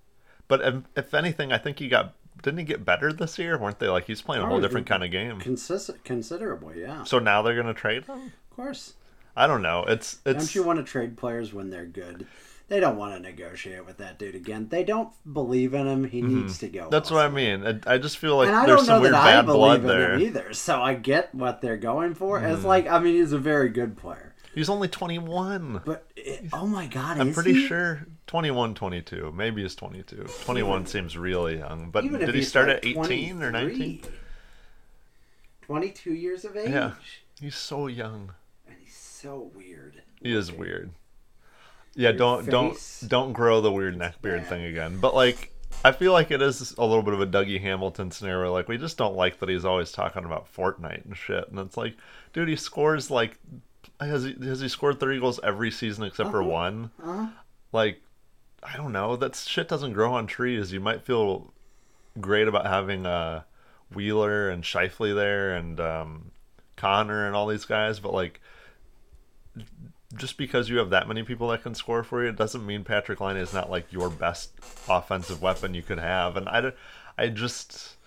But if anything, I think he got... Didn't he get better this year? Weren't they like he's playing a whole different kind of game? Considerably, yeah. So now they're gonna trade him? Of course. I don't know. It's Don't you want to trade players when they're good? They don't want to negotiate with that dude again. They don't believe in him. He needs to go. That's what I mean. I just feel like there's some weird bad blood there. I don't know that I believe in him either. So I get what they're going for. It's like he's a very good player. He's only 21. But, oh my God, I'm pretty sure 21, 22. Maybe he's 22. 21 seems really young. But did he start at 18 or 19? 22 years of age? Yeah, he's so young. And he's so weird. He is weird. Yeah, don't grow the weird neck beard thing again. But, like, I feel like it is a little bit of a Dougie Hamilton scenario. Like, we just don't like that he's always talking about Fortnite and shit. And it's like, dude, he scores, like... Has he scored 30 goals every season except for one? Like, I don't know. That shit doesn't grow on trees. You might feel great about having Wheeler and Scheifele there and Connor and all these guys, but like, just because you have that many people that can score for you, it doesn't mean Patrick Laine is not like your best offensive weapon you could have. And I just...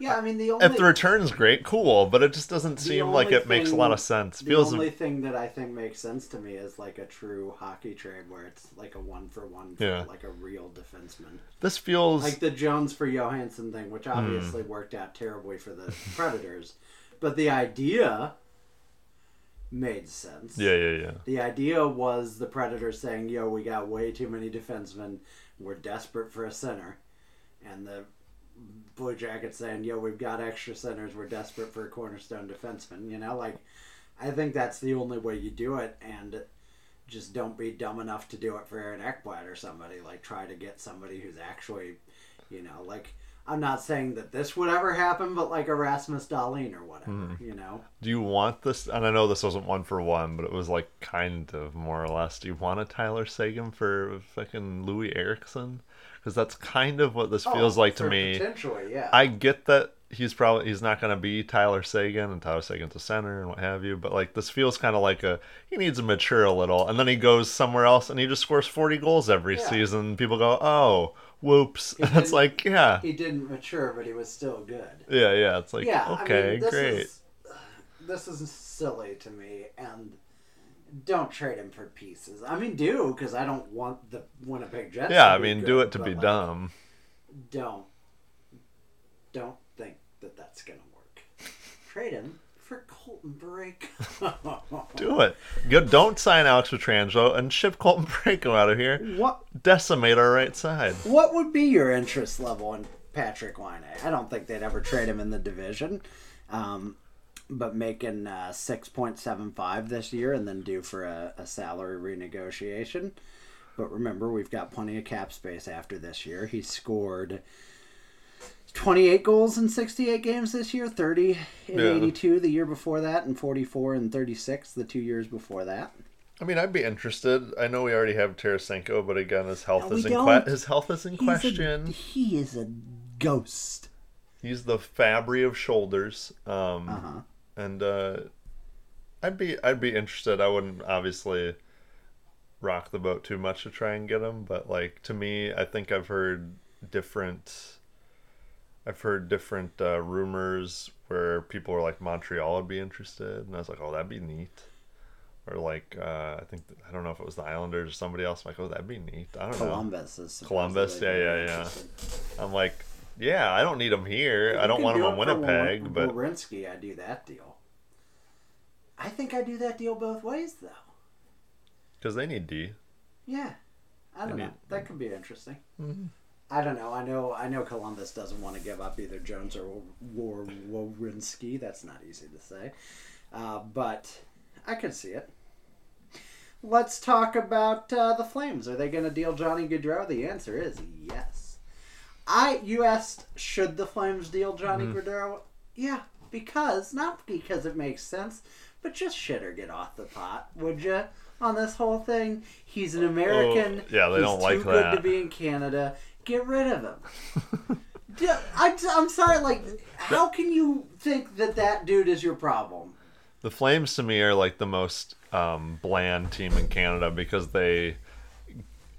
Yeah, I mean, if the return's great, cool, but it just doesn't seem like it makes a lot of sense. The only thing that I think makes sense to me is like a true hockey trade where it's like a one-for-one for like a real defenseman. This feels... Like the Jones for Johansson thing, which obviously worked out terribly for the Predators, but the idea made sense. Yeah. The idea was the Predators saying, yo, we got way too many defensemen, we're desperate for a center, and the Blue Jackets saying, yo, we've got extra centers, we're desperate for a cornerstone defenseman. You know, like, I think that's the only way you do it, and just don't be dumb enough to do it for Aaron Ekblad or somebody. Like, try to get somebody who's actually, you know, like, I'm not saying that this would ever happen, but like Rasmus Dahlin or whatever, you know? Do you want this? And I know this wasn't one for one, but it was like kind of more or less. Do you want a Tyler Seguin for fucking Louis Eriksson? Because that's kind of what this feels like to me. Potentially, yeah. I get that he's not going to be Tyler Seguin, and Tyler Seguin's a center and what have you, but like this feels kind of like he needs to mature a little, and then he goes somewhere else and he just scores 40 goals every season. People go, oh, whoops. It's like, yeah. He didn't mature, but he was still good. Yeah. It's like, okay, I mean, great. This is silly to me, and... Don't trade him for pieces. I mean, do, because I don't want the Winnipeg Jets to be good, do it to be like, dumb. Don't think that that's going to work. Trade him for Colton Parayko. Do it. Don't sign Alex Pietrangelo and ship Colton Parayko out of here. What? Decimate our right side. What would be your interest level in Patrick Laine? I don't think they'd ever trade him in the division. But making 6.75 this year and then due for a salary renegotiation. But remember, we've got plenty of cap space after this year. He scored 28 goals in 68 games this year, 30 in 82 the year before that, and 44 and 36 the 2 years before that. I mean, I'd be interested. I know we already have Tarasenko, but again, his health is in question. He is a ghost. He's the Fabry of shoulders. And I'd be interested. I wouldn't obviously rock the boat too much to try and get him, but like to me, I think I've heard different. I've heard different rumors where people were like Montreal would be interested, and I was like, oh, that'd be neat. Or like I don't know if it was the Islanders or somebody else. I'm like, oh, that'd be neat. I don't know. Columbus, yeah. I'm like, yeah, I don't need him here. I don't want him in Winnipeg. But Werenski, I do that deal. I think I do that deal both ways though. Because they need D. Yeah, I don't know. That could be interesting. Mm-hmm. I don't know. I know Columbus doesn't want to give up either Jones or Wawrinski. That's not easy to say, but I could see it. Let's talk about the Flames. Are they going to deal Johnny Gaudreau? The answer is yes. You asked, should the Flames deal Johnny Gaudreau? Yeah, not because it makes sense, but just shit or get off the pot, would you? On this whole thing, he's an American. Oh, yeah, they don't like that. He's too good to be in Canada. Get rid of him. I'm sorry. Like, how can you think that dude is your problem? The Flames to me are like the most bland team in Canada because they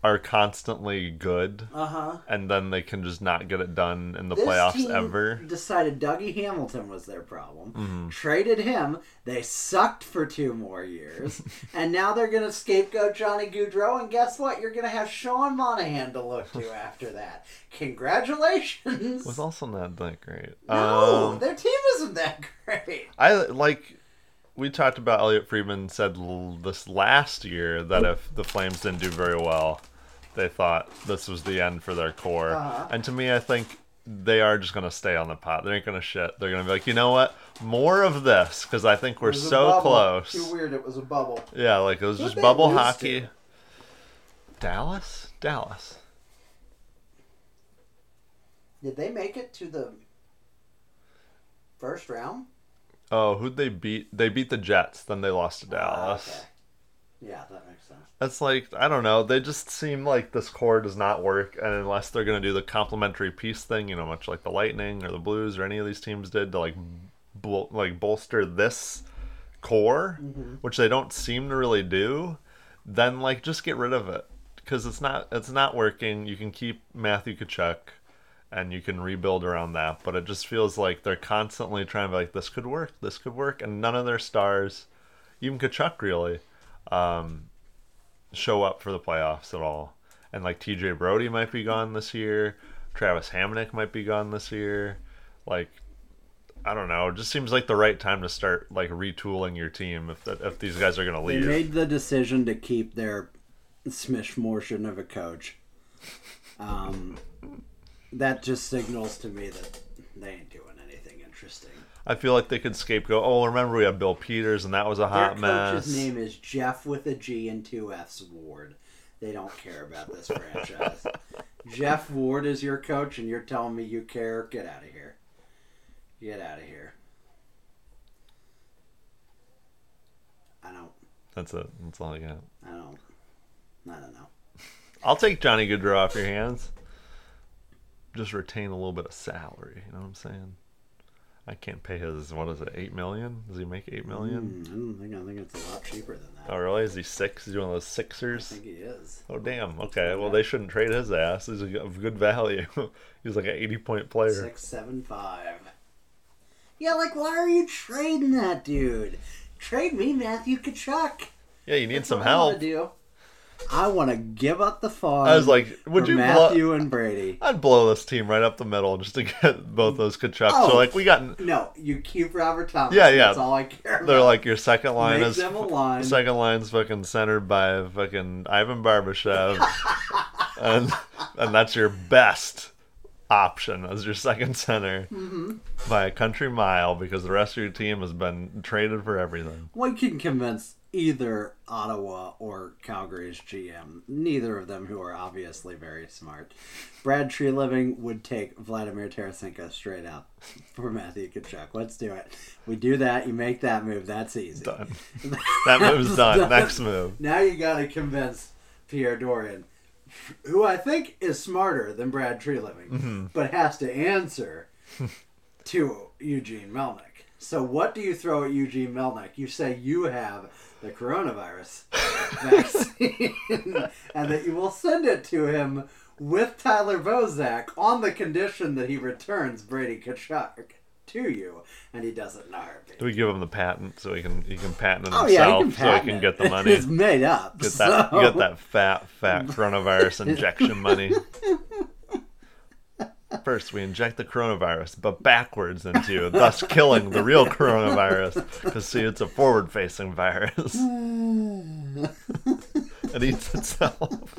are constantly good, and then they can just not get it done in this playoffs team ever. Decided Dougie Hamilton was their problem, traded him, they sucked for 2 more years, and now they're going to scapegoat Johnny Gaudreau, and guess what? You're going to have Sean Monahan to look to after that. Congratulations! It was also not that great. No, their team isn't that great. We talked about Elliott Friedman said this last year that if the Flames didn't do very well, they thought this was the end for their core. And to me, I think they are just going to stay on the pot. They ain't going to shit. They're going to be like, you know what? More of this, because I think we're so close. Too weird. It was a bubble. Yeah, like it was just bubble hockey. To? Dallas. Did they make it to the first round? Oh, who'd they beat? They beat the Jets, then they lost to Dallas. Okay. Yeah, that makes sense. That's like, I don't know, they just seem like this core does not work, and unless they're going to do the complementary piece thing, you know, much like the Lightning or the Blues or any of these teams did to like bolster this core, which they don't seem to really do, then like just get rid of it because it's not working. You can keep Matthew Tkachuk. And you can rebuild around that. But it just feels like they're constantly trying to be like, this could work. And none of their stars, even Tkachuk really, show up for the playoffs at all. And like TJ Brody might be gone this year. Travis Hamonic might be gone this year. Like, I don't know. It just seems like the right time to start like retooling your team if these guys are going to leave. They made the decision to keep their smishmortion of a coach. That just signals to me that they ain't doing anything interesting. I feel like they could scapegoat. Oh, remember we had Bill Peters, and that was a hot mess. Their coach's name is Jeff with a G and 2 F's Ward. They don't care about this franchise. Jeff Ward is your coach, and you're telling me you care? Get out of here. Get out of here. I don't. That's it. That's all I got. I don't know. I'll take Johnny Gaudreau off your hands. Just retain a little bit of salary, you know what I'm saying? I can't pay his, what is it, $8 million? Does he make $8 million? I think it's a lot cheaper than that. Oh really? Is he six? Is he one of those Sixers? I think he is. Oh damn. Okay. Well, they shouldn't trade his ass. He's of good value. He's like an 80-point player. 6.75. Yeah, like why are you trading that dude? Trade me, Matthew Tkachuk. Yeah, you need That's some what help. I do. I want to give up the fog. I was like, would you Matthew and Brady? I'd blow this team right up the middle just to get both those Tkachuk. Oh, so like we got no. You keep Robert Thomas. Yeah. That's all I care about. They're like your second line Make is them a line. Second line's fucking centered by fucking Ivan Barbashev, and that's your best option as your second center by a country mile because the rest of your team has been traded for everything. One can convince either Ottawa or Calgary's GM, neither of them who are obviously very smart. Brad Treliving would take Vladimir Tarasenko straight out for Matthew Tkachuk. Let's do it. We do that. You make that move. That's easy. Done. That move's done. Next move. Now you got to convince Pierre Dorian, who I think is smarter than Brad Treliving, but has to answer to Eugene Melnyk. So what do you throw at Eugene Melnyk? You say you have the coronavirus vaccine and that you will send it to him with Tyler Bozak on the condition that he returns Brady Tkachuk to you, and he doesn't know. Do we give him the patent so he can patent it himself? Oh, yeah, he can get the money. It's made up. You get that fat coronavirus injection money. First, we inject the coronavirus, but backwards into you, thus killing the real coronavirus. Because, see, it's a forward-facing virus. It eats itself.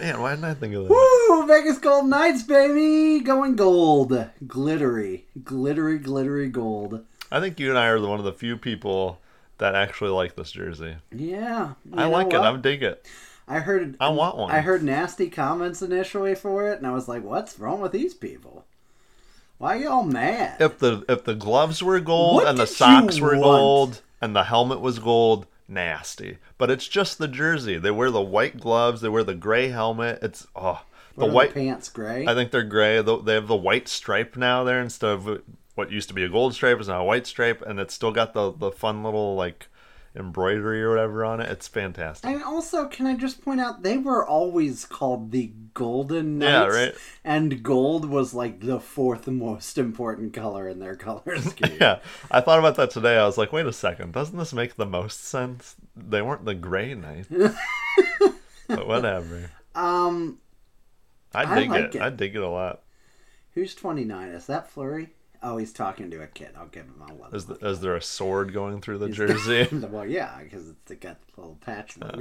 Man, why didn't I think of that? Woo! Vegas Golden Knights, baby! Going gold. Glittery. Glittery, glittery gold. I think you and I are one of the few people that actually like this jersey. Yeah. I like it. I dig it. I want one. I heard nasty comments initially for it, and I was like, "What's wrong with these people? Why are y'all mad?" If the gloves were gold and the socks were gold and the helmet was gold, nasty. But it's just the jersey. They wear the white gloves. They wear the gray helmet. It's the white pants gray. I think they're gray. They have the white stripe now there instead of what used to be a gold stripe is now a white stripe, and it's still got the fun little like embroidery or whatever on it. It's fantastic. And also, can I just point out, they were always called the Golden Knights. Yeah, right. And gold was like the fourth most important color in their color scheme. Yeah. I thought about that today. I was like, wait a second. Doesn't this make the most sense? They weren't the Gray Knights. But whatever. I dig it. I dig it a lot. Who's 29? Is that Fleury? Oh, he's talking to a kid. I'll give him a little. Is there a sword going through the jersey? Well, yeah, because it's got the little patch. I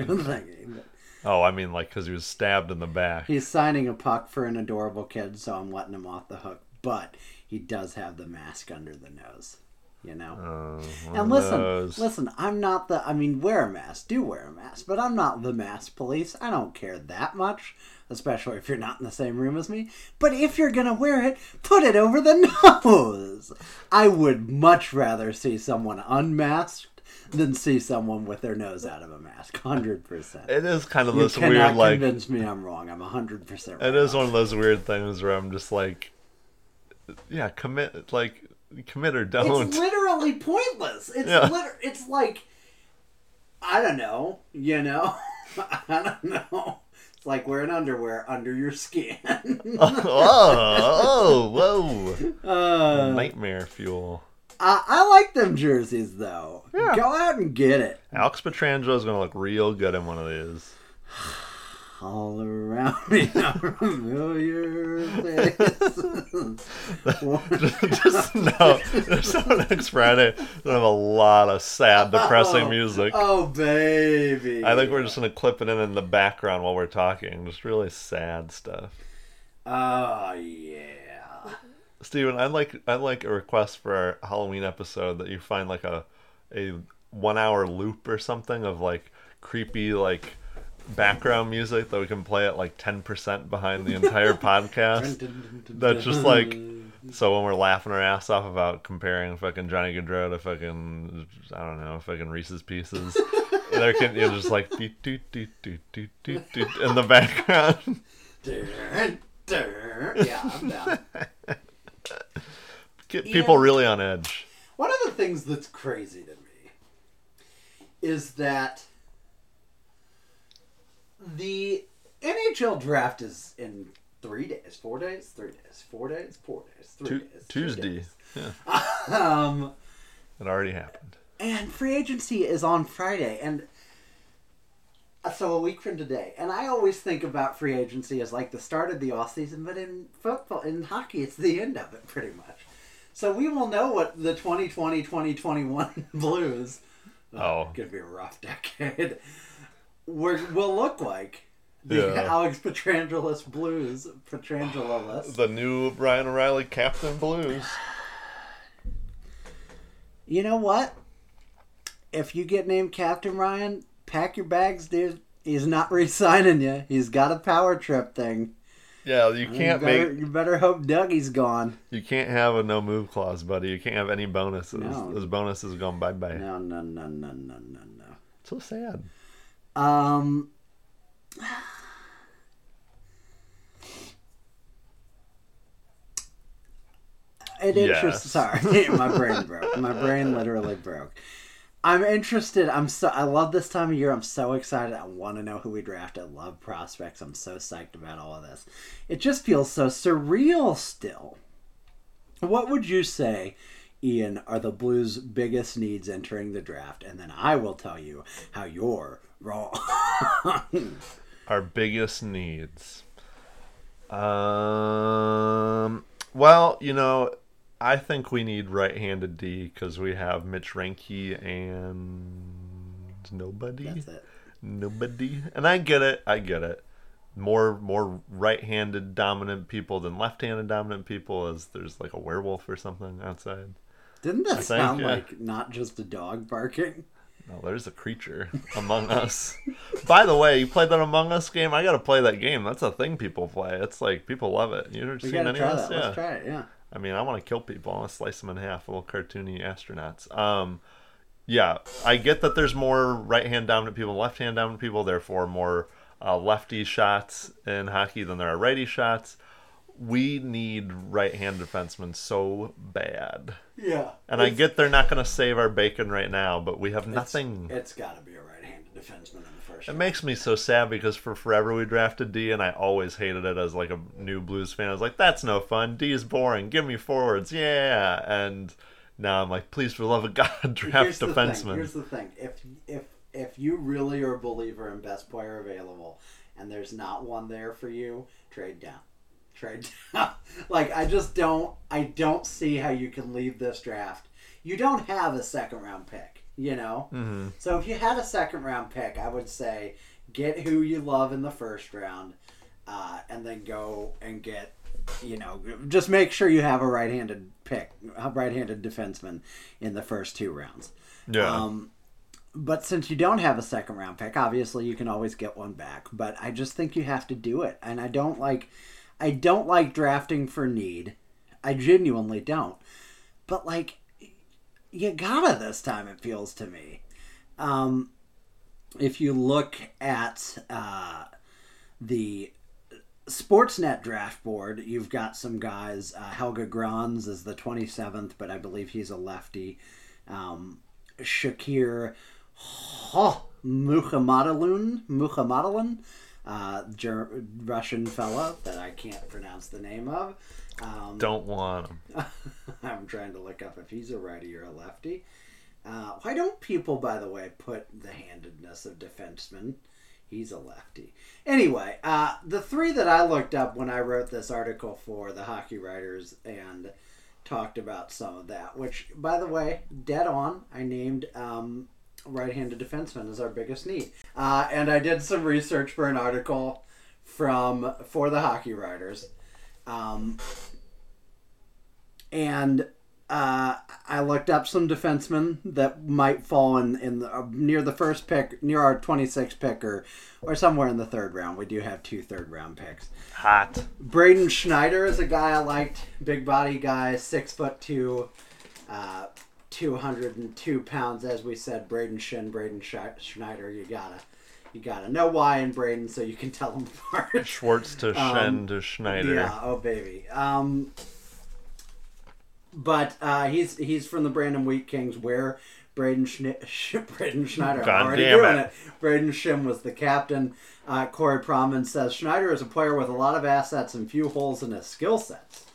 mean, like, because he was stabbed in the back. He's signing a puck for an adorable kid, so I'm letting him off the hook. But he does have the mask under the nose, you know? And listen, I'm not the... I mean, wear a mask. Do wear a mask. But I'm not the mask police. I don't care that much. Especially if you're not in the same room as me. But if you're going to wear it, put it over the nose. I would much rather see someone unmasked than see someone with their nose out of a mask. 100%. It is kind of this weird, like... You cannot convince me I'm wrong. I'm 100% wrong. It is one of those weird things where I'm just like... Yeah, commit or don't. It's literally pointless. It's like... I don't know. You know? I don't know. Like wearing underwear under your skin. Whoa. Nightmare fuel. I like them jerseys, though. Yeah. Go out and get it. Alex Pietrangelo is going to look real good in one of these. All around me are familiar faces. Next Friday, we're going to have a lot of sad, depressing music. Oh, baby. I think we're just going to clip it in the background while we're talking. Just really sad stuff. Oh, yeah. Steven, I'd like a request for our Halloween episode that you find like a 1 hour loop or something of like creepy, like, background music that we can play at like 10% behind the entire podcast. That's just like, so when we're laughing our ass off about comparing fucking Johnny Gaudreau to fucking, I don't know, fucking Reese's Pieces, there can, you're just like do, do, do, do, do, do, do, in the background. Yeah, I'm down. Get people really on edge. One of the things that's crazy to me is that the NHL draft is in 3 days, 4 days, 3 days, 4 days, 4 days, 3 days. Tuesday. Yeah. It already happened. And free agency is on Friday, and so a week from today. And I always think about free agency as like the start of the off season, but in football, in hockey, it's the end of it pretty much. So we will know what the 2020-2021 Blues. It's gonna be a rough decade. We'll look like the Alex Pietrangelo Blues. The new Ryan O'Reilly Captain Blues. You know what? If you get named Captain Ryan, pack your bags, dude. He's not re-signing you. He's got a power trip thing. Yeah, you better hope Dougie's gone. You can't have a no-move clause, buddy. You can't have any bonuses. No. Those bonuses are gone bye-bye. No. So sad. Sorry, my brain literally broke. I'm interested. I love this time of year. I'm so excited. I want to know who we draft. I love prospects. I'm so psyched about all of this. It just feels so surreal still. What would you say, Ian, are the Blues' biggest needs entering the draft? And then I will tell you how you're wrong. Our biggest needs. Well, you know, I think we need right-handed D because we have Mitch Renke and nobody. That's it. Nobody. And I get it. More right-handed dominant people than left-handed dominant people, as there's like a werewolf or something outside. Didn't that sound like not just a dog barking? No, there's a creature among us. By the way, you played that Among Us game? I got to play that game. That's a thing people play. It's like people love it. You ever seen any of this? Yeah. Let's try it, yeah. I mean, I want to kill people. I want to slice them in half, little cartoony astronauts. Yeah, I get that there's more right-hand dominant people, left-hand dominant people, therefore more lefty shots in hockey than there are righty shots. We need right-hand defensemen so bad. Yeah. And I get they're not going to save our bacon right now, but we have nothing. It's got to be a right-handed defenseman in the first round. It makes me so sad because for forever we drafted D, and I always hated it as like a new Blues fan. I was like, that's no fun. D is boring. Give me forwards. Yeah. And now I'm like, please, for the love of God, draft defensemen. Here's the thing. If you really are a believer in best player available and there's not one there for you, trade down. Like, I don't see how you can leave this draft. You don't have a second round pick, you know? Mm-hmm. So if you had a second round pick, I would say get who you love in the first round, and then go and get, you know, just make sure you have a right-handed pick, a right-handed defenseman in the first two rounds. Yeah. But since you don't have a second round pick, obviously you can always get one back, but I just think you have to do it. And I don't like drafting for need. I genuinely don't. But, like, you gotta this time, it feels to me. If you look at the Sportsnet draft board, you've got some guys. Helge Grans is the 27th, but I believe he's a lefty. Shakir Muhammadulin. Russian fella that I can't pronounce the name of. Don't want him. I'm trying to look up if he's a righty or a lefty. Why don't people, by the way, put the handedness of defenseman? He's a lefty. Anyway, the three that I looked up when I wrote this article for the Hockey Writers and talked about some of that, which, by the way, dead on. I named right-handed defenseman is our biggest need. And I did some research for an article for the Hockey Writers. And I looked up some defensemen that might fall in the near the first pick, near our 26th pick or somewhere in the third round. We do have 2 third-round picks. Hot. Braden Schneider is a guy I liked. Big body guy, 6'2", 202 pounds, as we said. Braden Schneider, you gotta know why in Braden so you can tell them apart. Schwartz to Schenn to Schneider. Yeah, oh baby. But he's from the Brandon Wheat Kings, where Braden Schneider. I'm already doing it. Braden Schenn was the captain. Corey Proman says Schneider is a player with a lot of assets and few holes in his skill sets.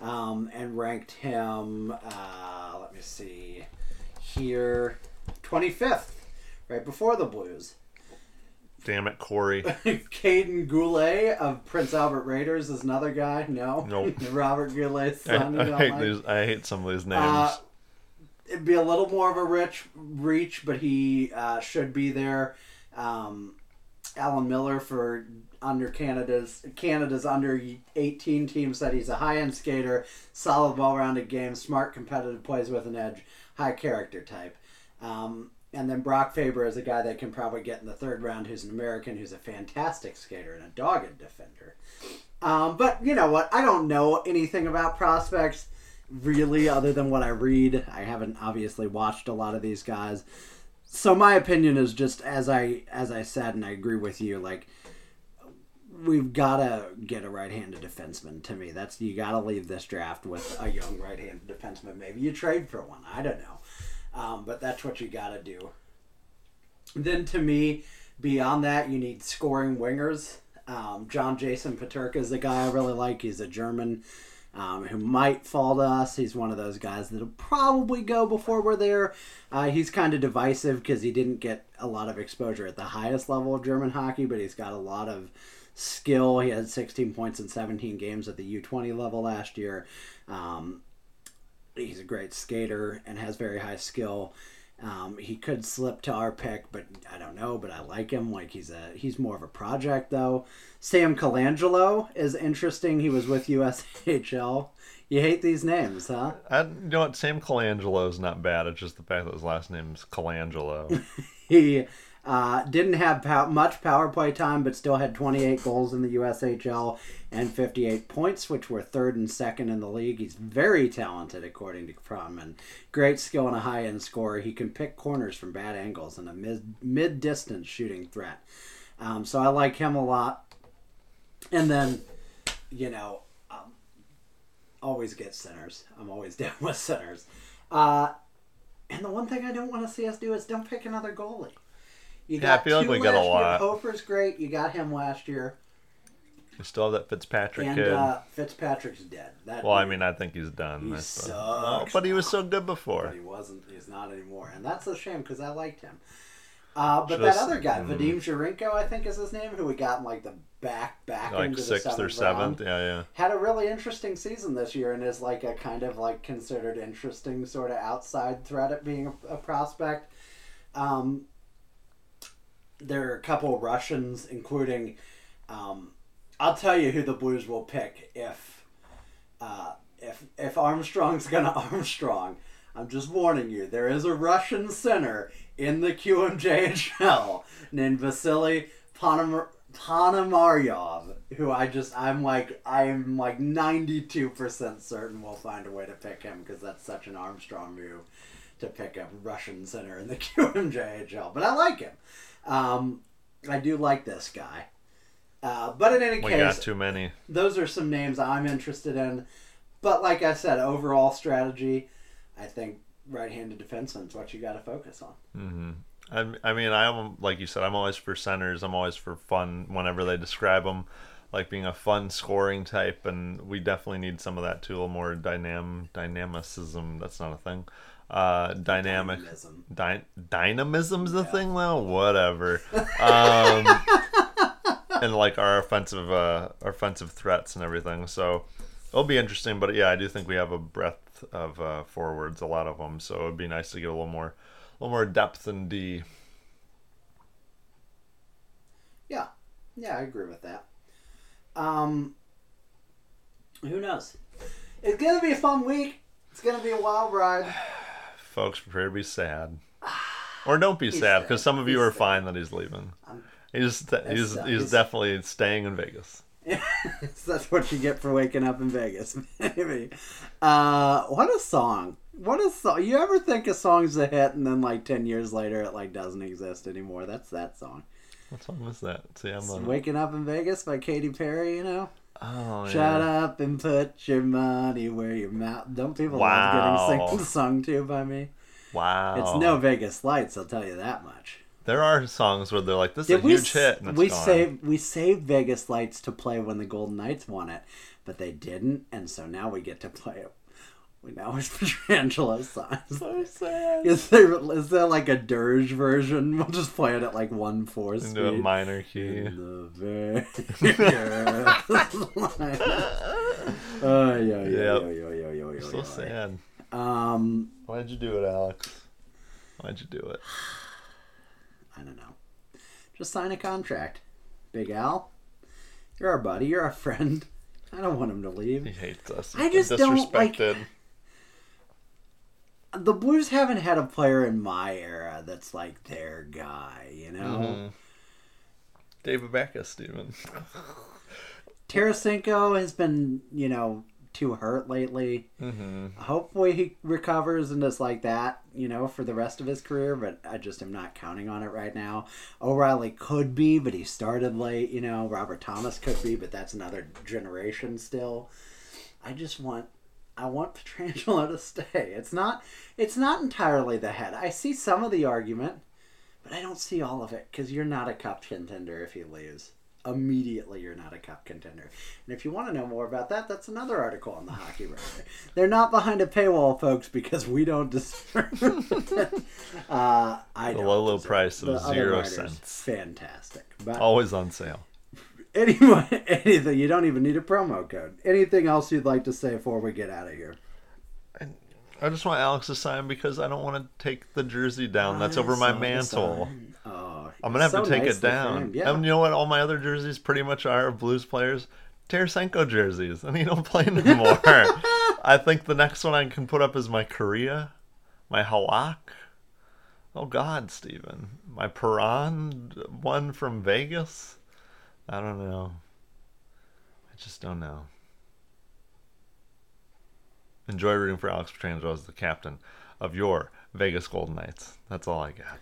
And ranked him, let me see here, 25th, right before the Blues. Damn it, Corey. Caden Goulet of Prince Albert Raiders is another guy. No. Nope. Robert Goulet's son. I hate some of these names. It'd be a little more of a reach, but he should be there. Alan Miller for under Canada's under 18 team said he's a high-end skater, solid, well-rounded game, smart, competitive, plays with an edge, high character type. And then Brock Faber is a guy they can probably get in the third round, who's an American, who's a fantastic skater and a dogged defender. But you know what? I don't know anything about prospects really other than what I read. I haven't obviously watched a lot of these guys. So my opinion is just as I said, and I agree with you. Like, we've got to get a right-handed defenseman. To me, you got to leave this draft with a young right-handed defenseman. Maybe you trade for one. I don't know. But that's what you got to do. Then to me, beyond that, you need scoring wingers. John Jason Paterka is the guy I really like. He's a German who might fall to us. He's one of those guys that'll probably go before we're there. He's kind of divisive because he didn't get a lot of exposure at the highest level of German hockey, but he's got a lot of skill. He had 16 points in 17 games at the U20 level last year. He's a great skater and has very high skill. He could slip to our pick, but I don't know, but I like him. Like he's more of a project though. Sam Colangelo is interesting. He was with USHL. You hate these names, huh? You know what? Sam Colangelo is not bad. It's just the fact that his last name is Colangelo. He didn't have much power play time, but still had 28 goals in the USHL and 58 points, which were third and second in the league. He's very talented, according to Kronman. Great skill and a high-end scorer. He can pick corners from bad angles and a mid-distance shooting threat. So I like him a lot. And then, you know, always get centers. I'm always down with centers. And the one thing I don't want to see us do is don't pick another goalie. I feel like we got a lot. Hofer's great. You got him last year. You still have that Fitzpatrick kid. And Fitzpatrick's dead. I think he's done. He sucks. But he was so good before. But he wasn't. He's not anymore. And that's a shame because I liked him. That other guy, Vadim Jurenko, I think is his name, who we got in like the back like into the sixth or seventh round, yeah. Had a really interesting season this year and is like a kind of like considered interesting sort of outside threat at being a prospect. There are a couple of Russians, including, I'll tell you who the Blues will pick if Armstrong's going to Armstrong. I'm just warning you, there is a Russian center in the QMJHL named Vasily Ponomaryov, who I'm like 92% certain we'll find a way to pick him because that's such an Armstrong move to pick a Russian center in the QMJHL. But I like him. I do like this guy. But in any case, we got too many. Those are some names I'm interested in. But like I said, overall strategy, I think right-handed defenseman is what you got to focus on. Mm-hmm. I mean, like you said, I'm always for centers. I'm always for fun whenever they describe them, like being a fun scoring type. And we definitely need some of that too, a little more dynamicism. That's not a thing. Dynamism's the thing though. Whatever. And like our offensive threats and everything. So it'll be interesting. But yeah, I do think we have a breadth of forwards, a lot of them. So it'd be nice to get a little more depth in D. Yeah, I agree with that. Who knows? It's gonna be a fun week. It's gonna be a wild ride. Folks, prepare to be sad, or don't be sad, because some of you are fine that he's leaving. He's definitely staying in Vegas. That's what you get for waking up in Vegas, maybe. What a song! What a song! You ever think a song's a hit and then like 10 years later it like doesn't exist anymore? That's that song. What song was that? See, "Waking Up in Vegas" by Katy Perry. You know. Oh, shut up and put your money where your mouth. Don't people love getting sung to by me? Wow. It's no Vegas Lights, I'll tell you that much. There are songs where they're like, this is a huge hit. And we saved Vegas Lights to play when the Golden Knights won it, but they didn't, and so now we get to play it. Now it's Petrangelo's song. So sad. Is there like a dirge version? We'll just play it at like 1/4 speed. Into a minor key. Yo, so sad. Why'd you do it, Alex? Why'd you do it? I don't know. Just sign a contract. Big Al, you're our buddy. You're our friend. I don't want him to leave. He hates us. I just don't like... The Blues haven't had a player in my era that's like their guy, you know? Mm-hmm. David Backus, Steven. Tarasenko has been, you know, too hurt lately. Mm-hmm. Hopefully he recovers and is like that, you know, for the rest of his career, but I just am not counting on it right now. O'Reilly could be, but he started late, you know. Robert Thomas could be, but that's another generation still. I just want... I want Pietrangelo to stay. It's not entirely the head. I see some of the argument, but I don't see all of it, because you're not a cup contender if you lose. Immediately, you're not a cup contender. And if you want to know more about that, that's another article on the Hockey Writer. They're not behind a paywall, folks, because we don't deserve it. The low price of 0 cents. Fantastic. But always on sale. Anyway, anything. You don't even need a promo code. Anything else you'd like to say before we get out of here? I just want Alex to sign because I don't want to take the jersey down. That's over my mantle. Oh, I'm going to have to take it down. Yeah. And you know what? All my other jerseys pretty much are Blues players. Tarasenko jerseys. And he don't play no more. I think the next one I can put up is my Korea. My Halak. Oh, God, Steven. My Perron one from Vegas. I don't know. I just don't know. Enjoy rooting for Alex Pietrangelo as the captain of your Vegas Golden Knights. That's all I got.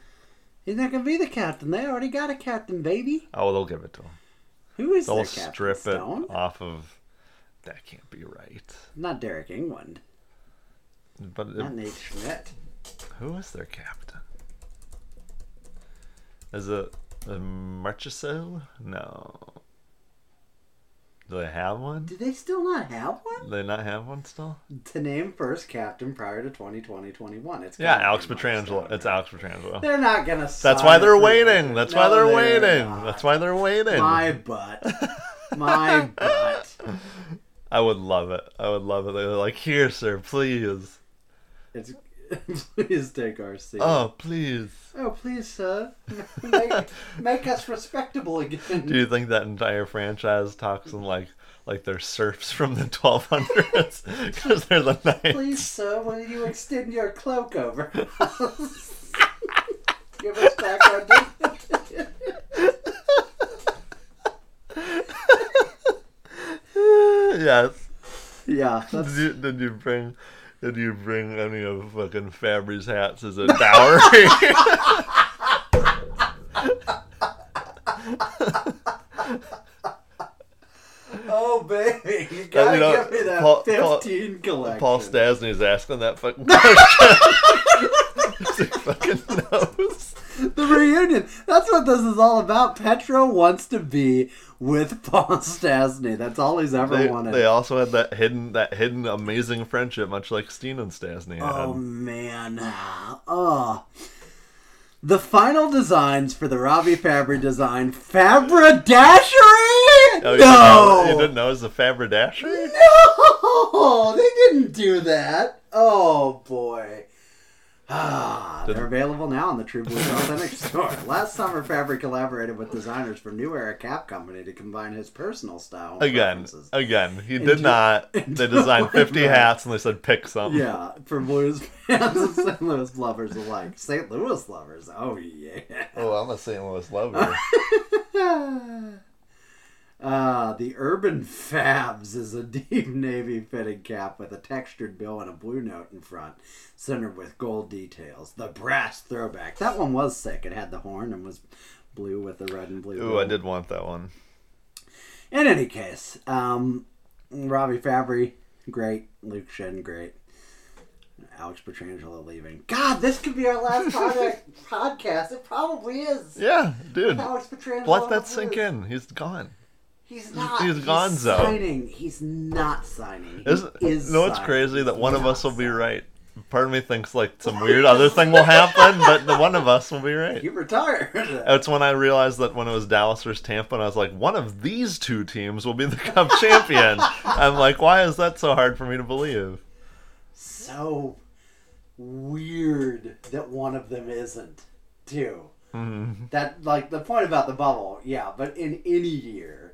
He's not going to be the captain. They already got a captain, baby. Oh, they'll give it to him. Who is the captain? They'll strip it off of... That can't be right. Not Derek England. But not Nate Schmidt. Who is their captain? Is it Marchessault? No. Do they have one? Do they still not have one? Do they not have one still? To name first captain prior to 2020-21. Alex Pietrangelo. It's Alex Pietrangelo. They're not going to sign. That's why they're waiting. That's why they're waiting. My butt. My butt. I would love it. They're like, here, sir, please. Please take our seat. Oh, please. Oh, please, sir. Make us respectable again. Do you think that entire franchise talks in like they're serfs from the 1200s? Because they're the knights. Please, sir, will you extend your cloak over us? Give us back our dignity. Yes. Yeah. Did you bring... Did you bring any of fucking Fabry's hats as a dowry? Oh, baby. You gotta give me that Paul, 15 collection. Paul Stasny's asking that fucking question. He fucking knows. The reunion. That's what this is all about. Petro wants to be... with Paul Stasny. That's all he's ever wanted. They also had that hidden amazing friendship, much like Steen and Stasny had. Oh, man. Oh. The final designs for the Robbie Fabry design, Fabradashery? Oh, no! You didn't know it was a Fabradashery? No! They didn't do that. Oh, boy. Ah, they're available now in the True Blue Authentic Store. Last summer, Fabry collaborated with designers from New Era Cap Company to combine his personal style. Again, he did not. They designed 50 hats and they said pick some. Yeah, for Blues fans and St. Louis lovers alike. St. Louis lovers, oh yeah. Oh, I'm a St. Louis lover. The Urban Fabs is a deep navy-fitted cap with a textured bill and a blue note in front, centered with gold details. The Brass Throwback. That one was sick. It had the horn and was blue with the red and blue. Ooh, blue. I did want that one. In any case, Robbie Fabry, great. Luke Schenn, great. Alex Pietrangelo leaving. God, this could be our last podcast. It probably is. Yeah, dude. Alex Pietrangelo. Let that sink in. He's gone. He's not. He's gone, though. He's not signing. It's crazy that one of us will be right. Part of me thinks like some weird other thing will happen, but the one of us will be right. He retired. That's when I realized that when it was Dallas versus Tampa, and I was like, one of these two teams will be the Cup champion. I'm like, why is that so hard for me to believe? So weird that one of them isn't, too. Mm-hmm. That like the point about the bubble, yeah, but in any year.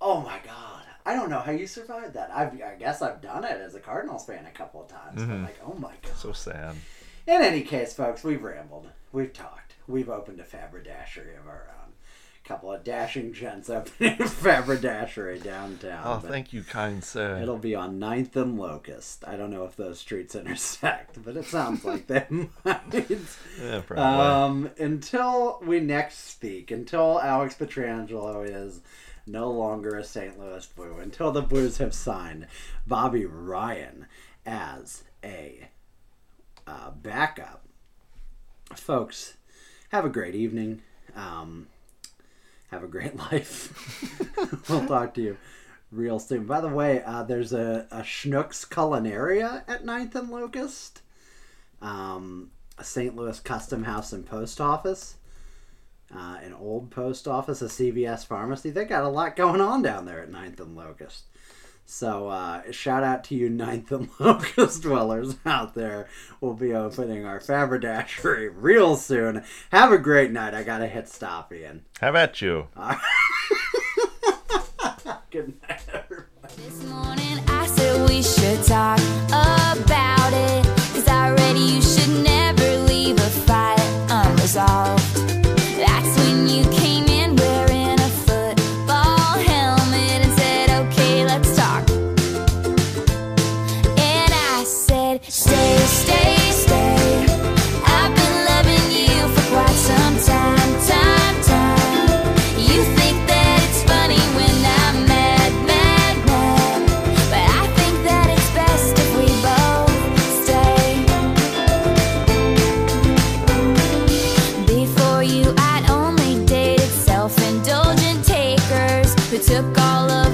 Oh my God! I don't know how you survived that. I guess I've done it as a Cardinals fan a couple of times. Mm-hmm. But like, oh my God! So sad. In any case, folks, we've rambled, we've talked, we've opened a Fabradashery of our own. A couple of dashing gents opening a Fabradashery downtown. Oh, thank you, kind sir. It'll be on 9th and Locust. I don't know if those streets intersect, but it sounds like they might. Yeah, probably. Until we next speak, until Alex Pietrangelo is no longer a St. Louis Blue until the Blues have signed Bobby Ryan as a backup. Folks, have a great evening. Have a great life. We'll talk to you real soon. By the way, there's a Schnucks Culinaria at 9th and Locust. A St. Louis Custom House and Post Office. An old post office, a CVS pharmacy. They got a lot going on down there at 9th and Locust. So shout out to you 9th and Locust dwellers out there. We'll be opening our Faberdashery real soon. Have a great night. I got to hit stop, Ian. Have at you. Good night, everybody. This morning I said we should talk about it. Cause I read you should never leave a fight unresolved. Took all of